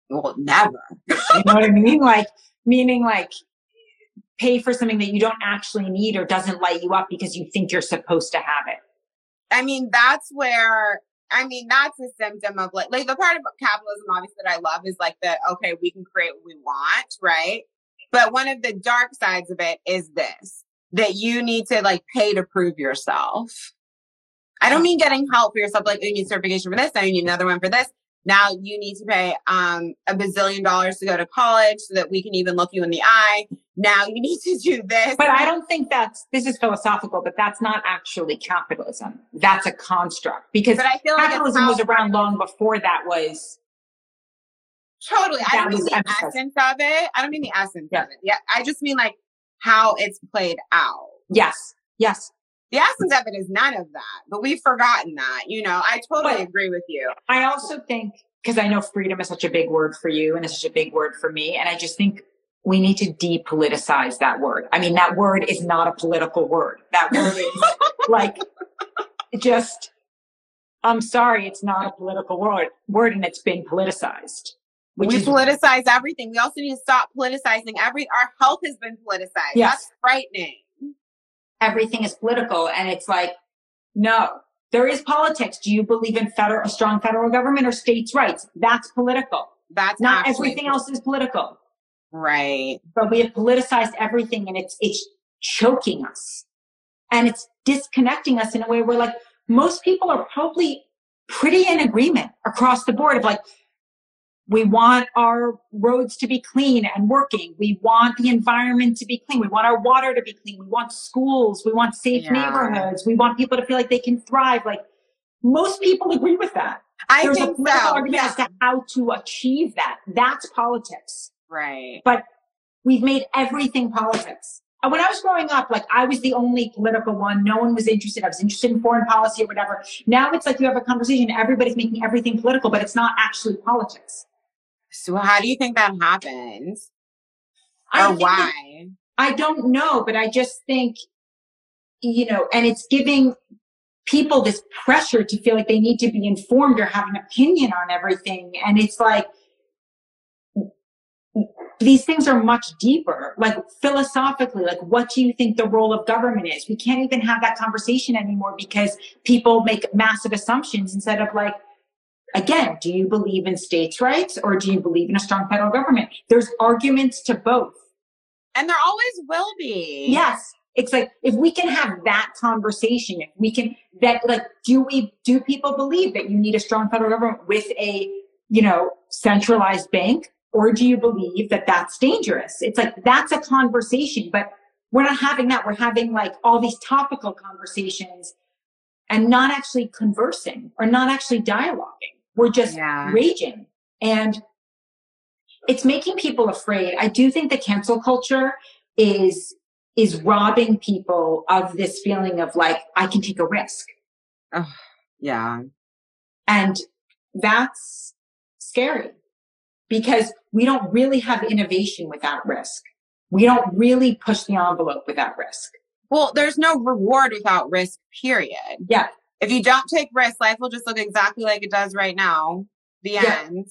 Well, never. You know what I mean? Like, meaning like pay for something that you don't actually need or doesn't light you up because you think you're supposed to have it. I mean, that's where, I mean, that's a symptom of like, like the part of capitalism, obviously, that I love is like the, okay, we can create what we want, right? But one of the dark sides of it is this, that you need to like pay to prove yourself. I don't mean getting help for yourself. Like you need certification for this. Now you need another one for this. Now you need to pay um, a bazillion dollars to go to college so that we can even look you in the eye. Now you need to do this. But I don't think that's, this is philosophical, but that's not actually capitalism. That's a construct because but I feel capitalism like was around long before that was. Totally. I don't mean the emphasized. essence of it. I don't mean the essence yeah. of it. Yeah. I just mean like how it's played out. Yes. Yes. The essence of it is none of that, but we've forgotten that, you know, I totally but agree with you. I also think, because I know freedom is such a big word for you and it's such a big word for me. And I just think we need to depoliticize that word. I mean, that word is not a political word. That word is like, just, I'm sorry, it's not a political word, word and it's been politicized. Which we is, politicize everything. We also need to stop politicizing every, our health has been politicized. Yes. That's frightening. Everything is political. And it's like, no, there is politics. Do you believe in federal, a strong federal government or states' rights? That's political. That's not everything else is political. Right. But we have politicized everything and it's, it's choking us and it's disconnecting us in a way where like most people are probably pretty in agreement across the board of like, we want our roads to be clean and working. We want the environment to be clean. We want our water to be clean. We want schools. We want safe yeah. neighborhoods. We want people to feel like they can thrive. Like most people agree with that. I There's think a political so. argument yeah. as to how to achieve that. That's politics. Right. But we've made everything politics. And when I was growing up, like I was the only political one. No one was interested. I was interested in foreign policy or whatever. Now it's like you have a conversation. Everybody's making everything political, but it's not actually politics. So how do you think that happens? I or why? That, I don't know, but I just think, you know, and it's giving people this pressure to feel like they need to be informed or have an opinion on everything. And it's like, these things are much deeper, like philosophically, like what do you think the role of government is? We can't even have that conversation anymore because people make massive assumptions instead of like, again, do you believe in states' rights or do you believe in a strong federal government? There's arguments to both. And there always will be. Yes. It's like, if we can have that conversation, if we can, that like, do we, do people believe that you need a strong federal government with a, you know, centralized bank? Or do you believe that that's dangerous? It's like, that's a conversation, but we're not having that. We're having like all these topical conversations and not actually conversing or not actually dialoguing. We're just yeah. raging. And it's making people afraid. I do think the cancel culture is, is robbing people of this feeling of like, I can take a risk. Oh, yeah. And that's scary because we don't really have innovation without risk. We don't really push the envelope without risk. Well, there's no reward without risk, period. Yeah. If you don't take risks, life will just look exactly like it does right now. The yeah. end.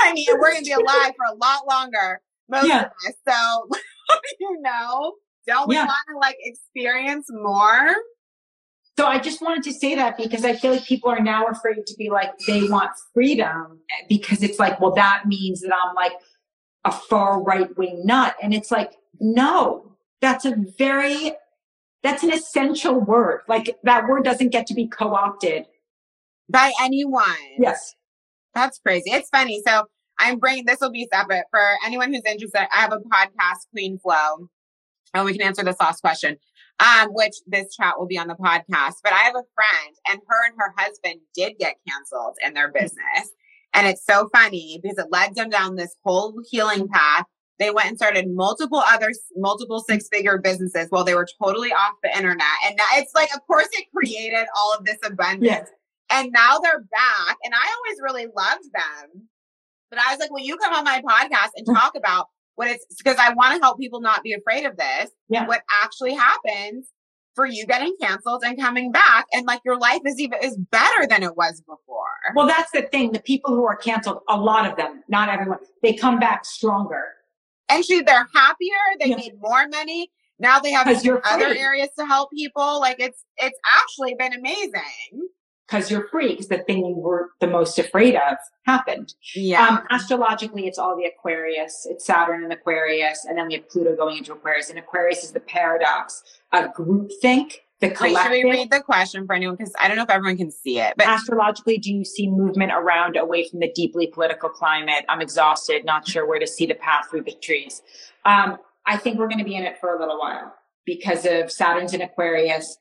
I mean, we're going to be alive for a lot longer. Most yeah. of us. So, you know, don't we yeah. want to like experience more? So I just wanted to say that because I feel like people are now afraid to be like, they want freedom because it's like, well, that means that I'm like a far right wing nut. And it's like, no, that's a very, that's an essential word. Like that word doesn't get to be co-opted. By anyone. Yes. That's crazy. It's funny. So I'm bringing, this will be separate for anyone who's interested. I have a podcast, Queen Flow, and we can answer this last question, um, which this chat will be on the podcast. But I have a friend, and her and her husband did get canceled in their business. And it's so funny because it led them down this whole healing path. They went and started multiple other, multiple six-figure businesses while they were totally off the internet. And now it's like, of course, it created all of this abundance. Yes. And now they're back. And I always really loved them. But I was like, well, you come on my podcast and talk about what it's, because I want to help people not be afraid of this, yeah. what actually happens for you getting canceled and coming back. And like your life is even is better than it was before. Well, that's the thing. The people who are canceled, a lot of them, not everyone, they come back stronger. And she, they're happier. They yeah. made more money. Now they have other areas to help people. Like it's, it's actually been amazing. Because you're free, because the thing you were the most afraid of happened. Yeah. Um, astrologically, it's all the Aquarius. It's Saturn in Aquarius, and then we have Pluto going into Aquarius. And Aquarius is the paradox of groupthink, the collective. Wait, should we read the question for anyone? Because I don't know if everyone can see it. But astrologically, do you see movement around away from the deeply political climate? I'm exhausted, not sure where to see the path through the trees. Um, I think we're going to be in it for a little while because of Saturn's in Aquarius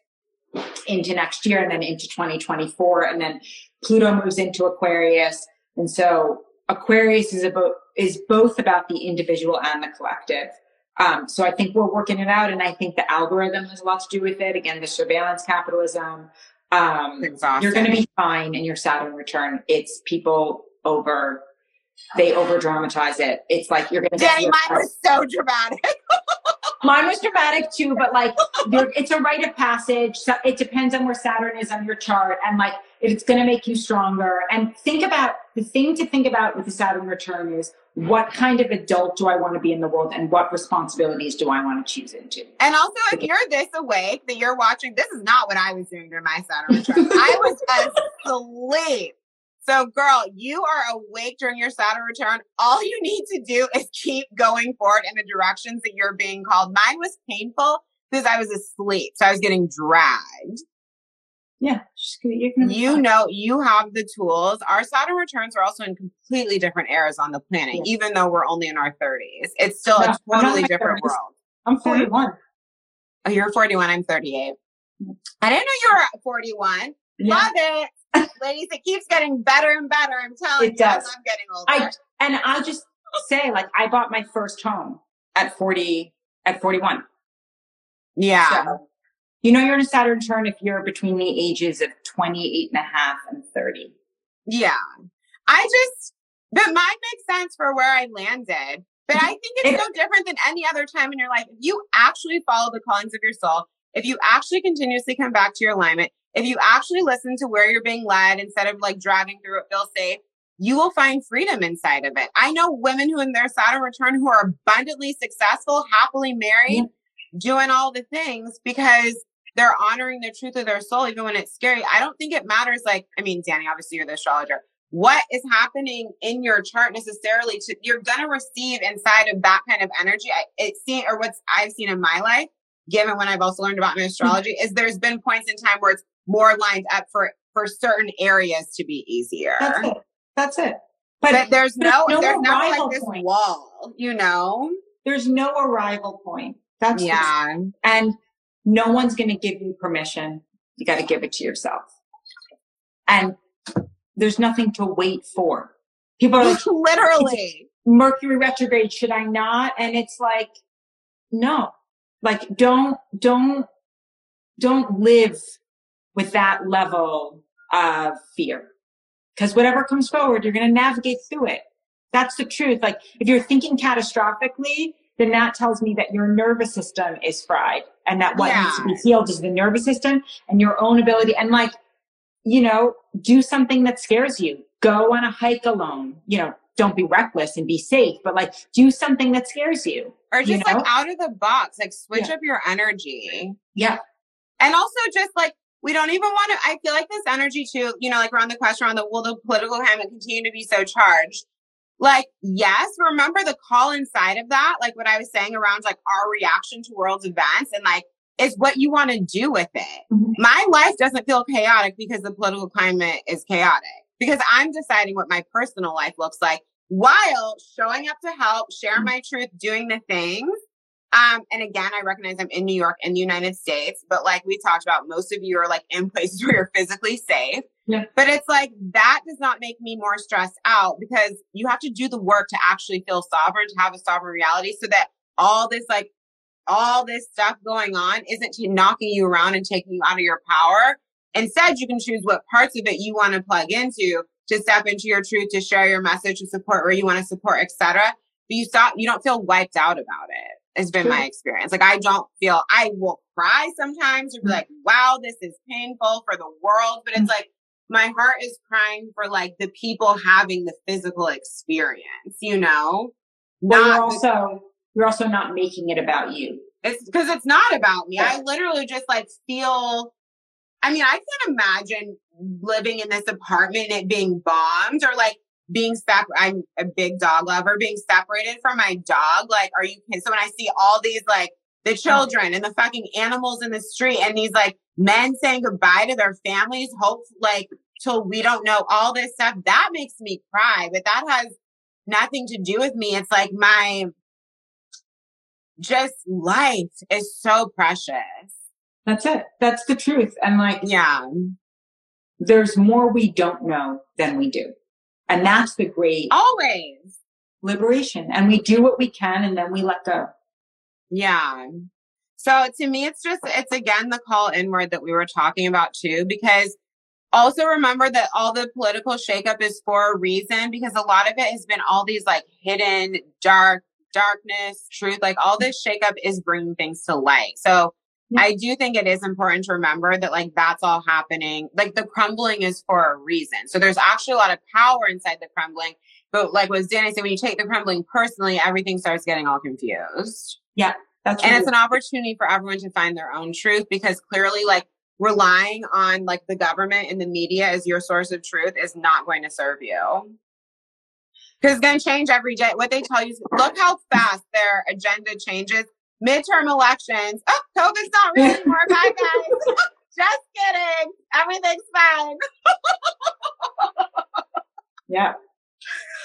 into next year and then into twenty twenty-four, and then Pluto moves into Aquarius. And so Aquarius is about is both about the individual and the collective. Um, so I think we're working it out, and I think the algorithm has a lot to do with it. Again, the surveillance capitalism. Um, you're going to be fine in your Saturn return. It's people over, they over dramatize it. It's like you're going to. Dani, mine was so dramatic. Mine was dramatic too, but like it's a rite of passage. So it depends on where Saturn is on your chart, and like it's going to make you stronger. And think about the thing to think about with the Saturn return is what kind of adult do I want to be in the world, and what responsibilities do I want to choose into? And also, if you're this awake that you're watching, this is not what I was doing during my Saturn return. I was asleep. So girl, you are awake during your Saturn return. All you need to do is keep going forward in the directions that you're being called. Mine was painful because I was asleep. So I was getting dragged. Yeah. You know, you have the tools. Our Saturn returns are also in completely different eras on the planet, yeah. even though we're only in our thirties. It's still yeah, a totally different thirties. World. I'm forty-one. Oh, you're forty-one. I'm thirty-eight. I didn't know you were forty-one. Yeah. Love it. ladies. It keeps getting better and better. I'm telling it you, does. As I'm getting older. I, and I just say, like, I bought my first home at forty, at forty-one. Yeah. So, you know, you're in a Saturn turn if you're between the ages of twenty-eight and a half and thirty. Yeah. I just, but mine makes sense for where I landed. But I think it's it, so different than any other time in your life. If you actually follow the callings of your soul, if you actually continuously come back to your alignment, if you actually listen to where you're being led instead of like dragging through it, feel safe, you will find freedom inside of it. I know women who in their Saturn return who are abundantly successful, happily married, mm-hmm. doing all the things because they're honoring the truth of their soul, even when it's scary. I don't think it matters. Like, I mean, Dani, obviously you're the astrologer. What is happening in your chart necessarily to, you're going to receive inside of that kind of energy. I, it seen, or what I've seen in my life, given when I've also learned about my astrology, is there's been points in time where it's more lined up for, for certain areas to be easier. That's it. That's it. But, but there's but no, no, there's not like this point. Wall, you know, there's no arrival point. That's yeah. What's, and no one's going to give you permission. You got to give it to yourself. And there's nothing to wait for. People are like, literally Mercury retrograde. Should I not? And it's like, no, like don't, don't, don't live with that level of fear, because whatever comes forward, you're going to navigate through it. That's the truth. Like if you're thinking catastrophically, then that tells me that your nervous system is fried and that what yeah. needs to be healed is the nervous system and your own ability. And like, you know, do something that scares you. Go on a hike alone. You know, don't be reckless and be safe, but like do something that scares you. Or just you know? like out of the box, like switch yeah. up your energy. Yeah. And also just like, we don't even want to, I feel like this energy too, you know, like we're on the question on the, will the political climate continue to be so charged? Like, yes, remember the call inside of that. Like what I was saying around like our reaction to world events and like, it's what you want to do with it. Mm-hmm. My life doesn't feel chaotic because the political climate is chaotic because I'm deciding what my personal life looks like while showing up to help, share my truth, doing the things. Um, and again, I recognize I'm in New York in the United States, but like we talked about, most of you are like in places where you're physically safe. Yeah. But it's like, that does not make me more stressed out because you have to do the work to actually feel sovereign, to have a sovereign reality so that all this like, all this stuff going on isn't knocking you around and taking you out of your power. Instead, you can choose what parts of it you want to plug into, to step into your truth, to share your message, to support where you want to support, et cetera. But you stop, you don't feel wiped out about it. It's been True. My experience. Like I don't feel, I will cry sometimes or be like, wow, this is painful for the world. But it's like, my heart is crying for like the people having the physical experience, you know? Well, Not also... The- You're also not making it about you. It's because it's not about me. I literally just like feel, I mean, I can't imagine living in this apartment and it being bombed or like being separated. I'm a big dog lover, being separated from my dog. Like, are you kidding? So when I see all these, like the children and the fucking animals in the street and these like men saying goodbye to their families, hope like till we don't know all this stuff, that makes me cry. But that has nothing to do with me. It's like my... Just life is so precious. That's it. That's the truth. And like, yeah, there's more we don't know than we do. And that's the great always liberation. And we do what we can and then we let go. Yeah. So to me, it's just, it's again, the call inward that we were talking about too, because also remember that all the political shakeup is for a reason, because a lot of it has been all these like hidden dark, darkness, truth, like all this shakeup is bringing things to light. So yeah. I do think it is important to remember that like that's all happening. Like the crumbling is for a reason. So there's actually a lot of power inside the crumbling. But like what Dani said, when you take the crumbling personally, everything starts getting all confused. Yeah. That's and true. It's an opportunity for everyone to find their own truth, because clearly like relying on like the government and the media as your source of truth is not going to serve you. Because it's going to change every day. What they tell you is, look how fast their agenda changes. Midterm elections. Oh, COVID's not real anymore. Bye, guys. Just kidding. Everything's fine. yeah.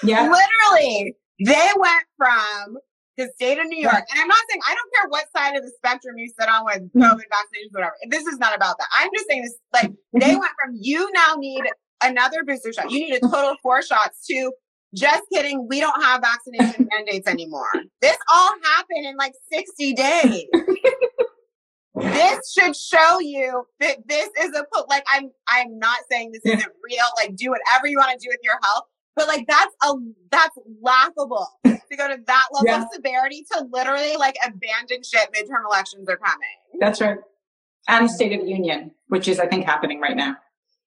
Yeah. Literally, they went from the state of New York. And I'm not saying, I don't care what side of the spectrum you sit on with COVID vaccinations, whatever. This is not about that. I'm just saying this, like, they went from you now need another booster shot. You need a total four shots too. Just kidding. We don't have vaccination mandates anymore. This all happened in like sixty days. This should show you that this is a, like, I'm, I'm not saying this isn't real. Like, do whatever you want to do with your health. But like, that's a, that's laughable to go to that level yeah. of severity to literally like abandon shit. Midterm elections are coming. That's right. And State of the Union, which is, I think, happening right now.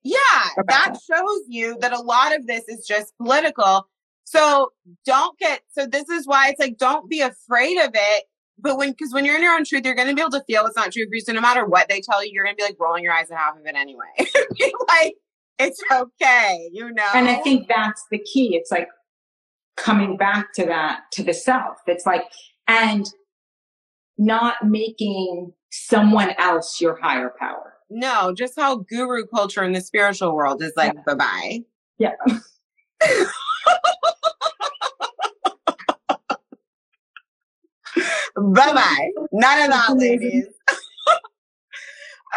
Yeah. About that that shows you that a lot of this is just political. So don't get, so this is why it's like, don't be afraid of it. But when, because when you're in your own truth, you're going to be able to feel it's not true for you. So no matter what they tell you, you're going to be like rolling your eyes at half of it anyway. Like, it's okay, you know? And I think that's the key. It's like coming back to that, to the self. It's like, and not making someone else your higher power. No, just how guru culture in the spiritual world is like, yeah. Bye-bye. Yeah. Bye-bye. None of that, ladies.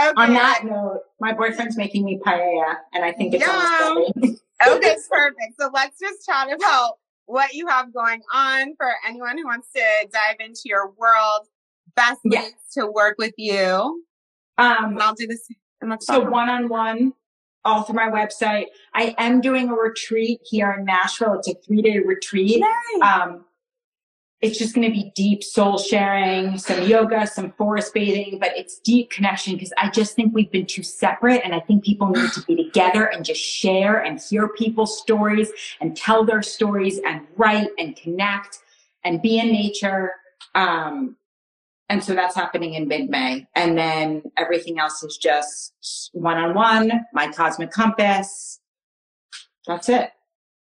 Okay. On that note, my boyfriend's making me paella, and I think it's almost ready. Okay, perfect. So let's just chat about what you have going on for anyone who wants to dive into your world. Best yes. ways to work with you. Um, and I'll do this. So one-on-one, all through my website. I am doing a retreat here in Nashville. It's a three-day retreat. Nice. Um, it's just going to be deep soul sharing, some yoga, some forest bathing, but it's deep connection because I just think we've been too separate, and I think people need to be together and just share and hear people's stories and tell their stories and write and connect and be in nature. Um, and so that's happening in mid-May. And then everything else is just one-on-one, my cosmic compass. That's it.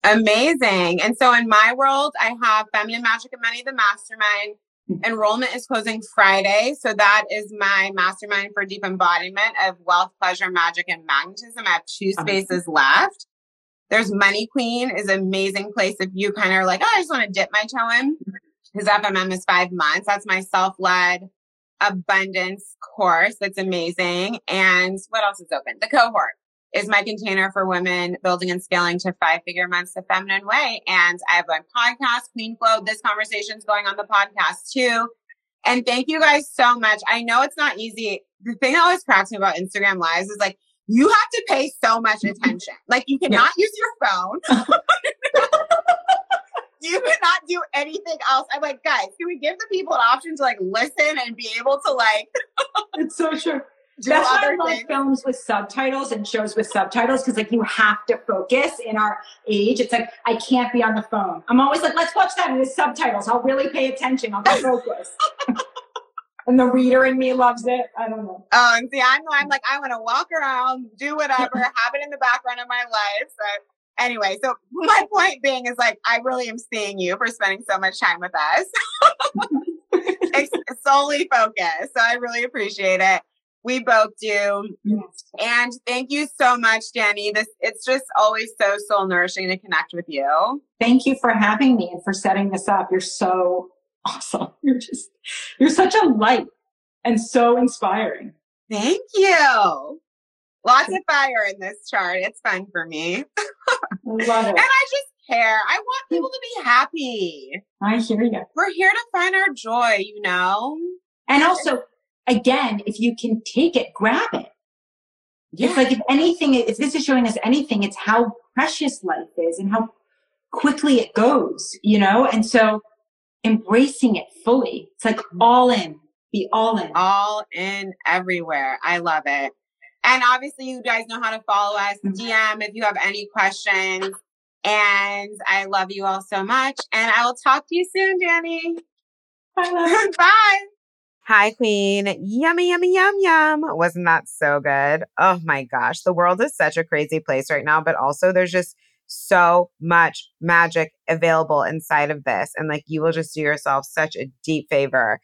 Amazing. And so in my world, I have Feminine Magic and Money, the mastermind. Enrollment is closing Friday. So that is my mastermind for deep embodiment of wealth, pleasure, magic, and magnetism. I have two spaces left. There's Money Queen is an amazing place if you kind of are like, oh, I just want to dip my toe in. His F M M is five months. That's my self-led abundance course. That's amazing. And what else is open? The Cohort is my container for women building and scaling to five-figure months the feminine way. And I have my podcast, Queen Flow. This conversation's going on the podcast too. And thank you guys so much. I know it's not easy. The thing that always cracks me about Instagram Lives is like, you have to pay so much attention. Like, you cannot use your phone. You cannot do anything else. I'm like, guys, can we give the people an option to like listen and be able to like... It's so true. That's why I love films with subtitles and shows with subtitles, because like you have to focus in our age. It's like, I can't be on the phone. I'm always like, let's watch that with subtitles. I'll really pay attention. I'll be focused. And the reader in me loves it. I don't know. Oh, and see, I'm, I'm like, I want to walk around, do whatever, have it in the background of my life. So anyway, so my point being is like, I really am seeing you for spending so much time with us. It's solely focused. So I really appreciate it. We both do. And thank you so much, Dani. This It's just always so soul nourishing to connect with you. Thank you for having me and for setting this up. You're so awesome. You're just, you're such a light and so inspiring. Thank you. Lots of fire in this chart. It's fun for me. Love it. And I just care. I want people to be happy. I hear you. We're here to find our joy, you know? And also, again, if you can take it, grab it. Yeah. It's like, if anything, if this is showing us anything, it's how precious life is and how quickly it goes, you know? And so embracing it fully. It's like all in, be all in. All in everywhere. I love it. And obviously, you guys know how to follow us. D M if you have any questions. And I love you all so much. And I will talk to you soon, Dani. Bye, love. Bye. Hi, Queen. Yummy, yummy, yum, yum. Wasn't that so good? Oh, my gosh. The world is such a crazy place right now. But also, there's just so much magic available inside of this. And like, you will just do yourself such a deep favor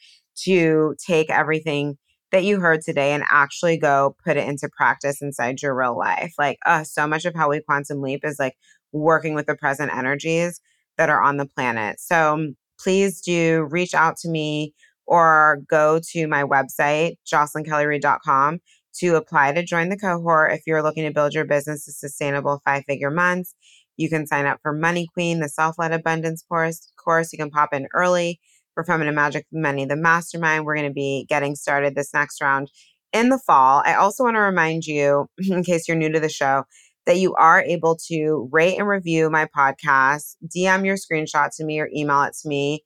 to take everything that you heard today and actually go put it into practice inside your real life. Like, uh, so much of how we quantum leap is like working with the present energies that are on the planet. So please do reach out to me or go to my website, jocelyn kelly reed dot com, to apply to join the cohort if you're looking to build your business to sustainable five-figure months. You can sign up for Money Queen, the Self-Led Abundance course. course. You can pop in early for Feminine Magic and Money, the Mastermind. We're going to be getting started this next round in the fall. I also want to remind you, in case you're new to the show, that you are able to rate and review my podcast, D M your screenshot to me or email it to me,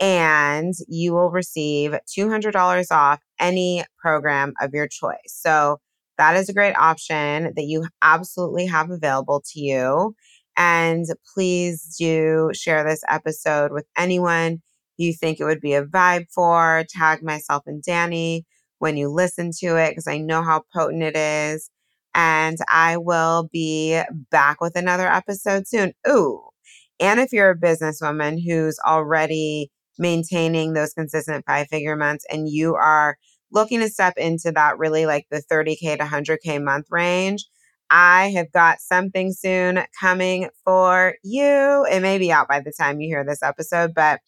and you will receive two hundred dollars off any program of your choice. So that is a great option that you absolutely have available to you. And please do share this episode with anyone you think it would be a vibe for. Tag myself and Dani when you listen to it, because I know how potent it is. And I will be back with another episode soon. Ooh, and if you're a businesswoman who's already maintaining those consistent five-figure months and you are looking to step into that really like the thirty K to one hundred K month range, I have got something soon coming for you. It may be out by the time you hear this episode, but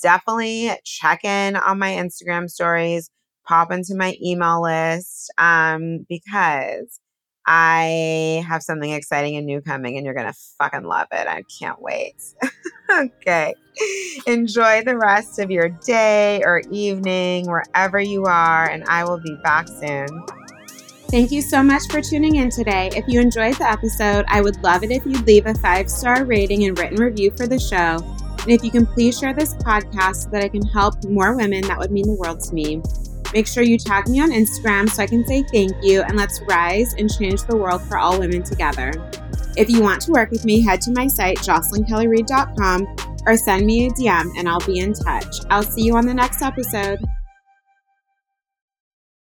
definitely check in on my Instagram stories, pop into my email list, um, because I have something exciting and new coming and you're going to fucking love it. I can't wait. Okay. Enjoy the rest of your day or evening, wherever you are, and I will be back soon. Thank you so much for tuning in today. If you enjoyed the episode, I would love it if you'd leave a five-star rating and written review for the show. And if you can please share this podcast so that I can help more women, that would mean the world to me. Make sure you tag me on Instagram so I can say thank you, and let's rise and change the world for all women together. If you want to work with me, head to my site, jocelyn kelly reed dot com, or send me a D M and I'll be in touch. I'll see you on the next episode.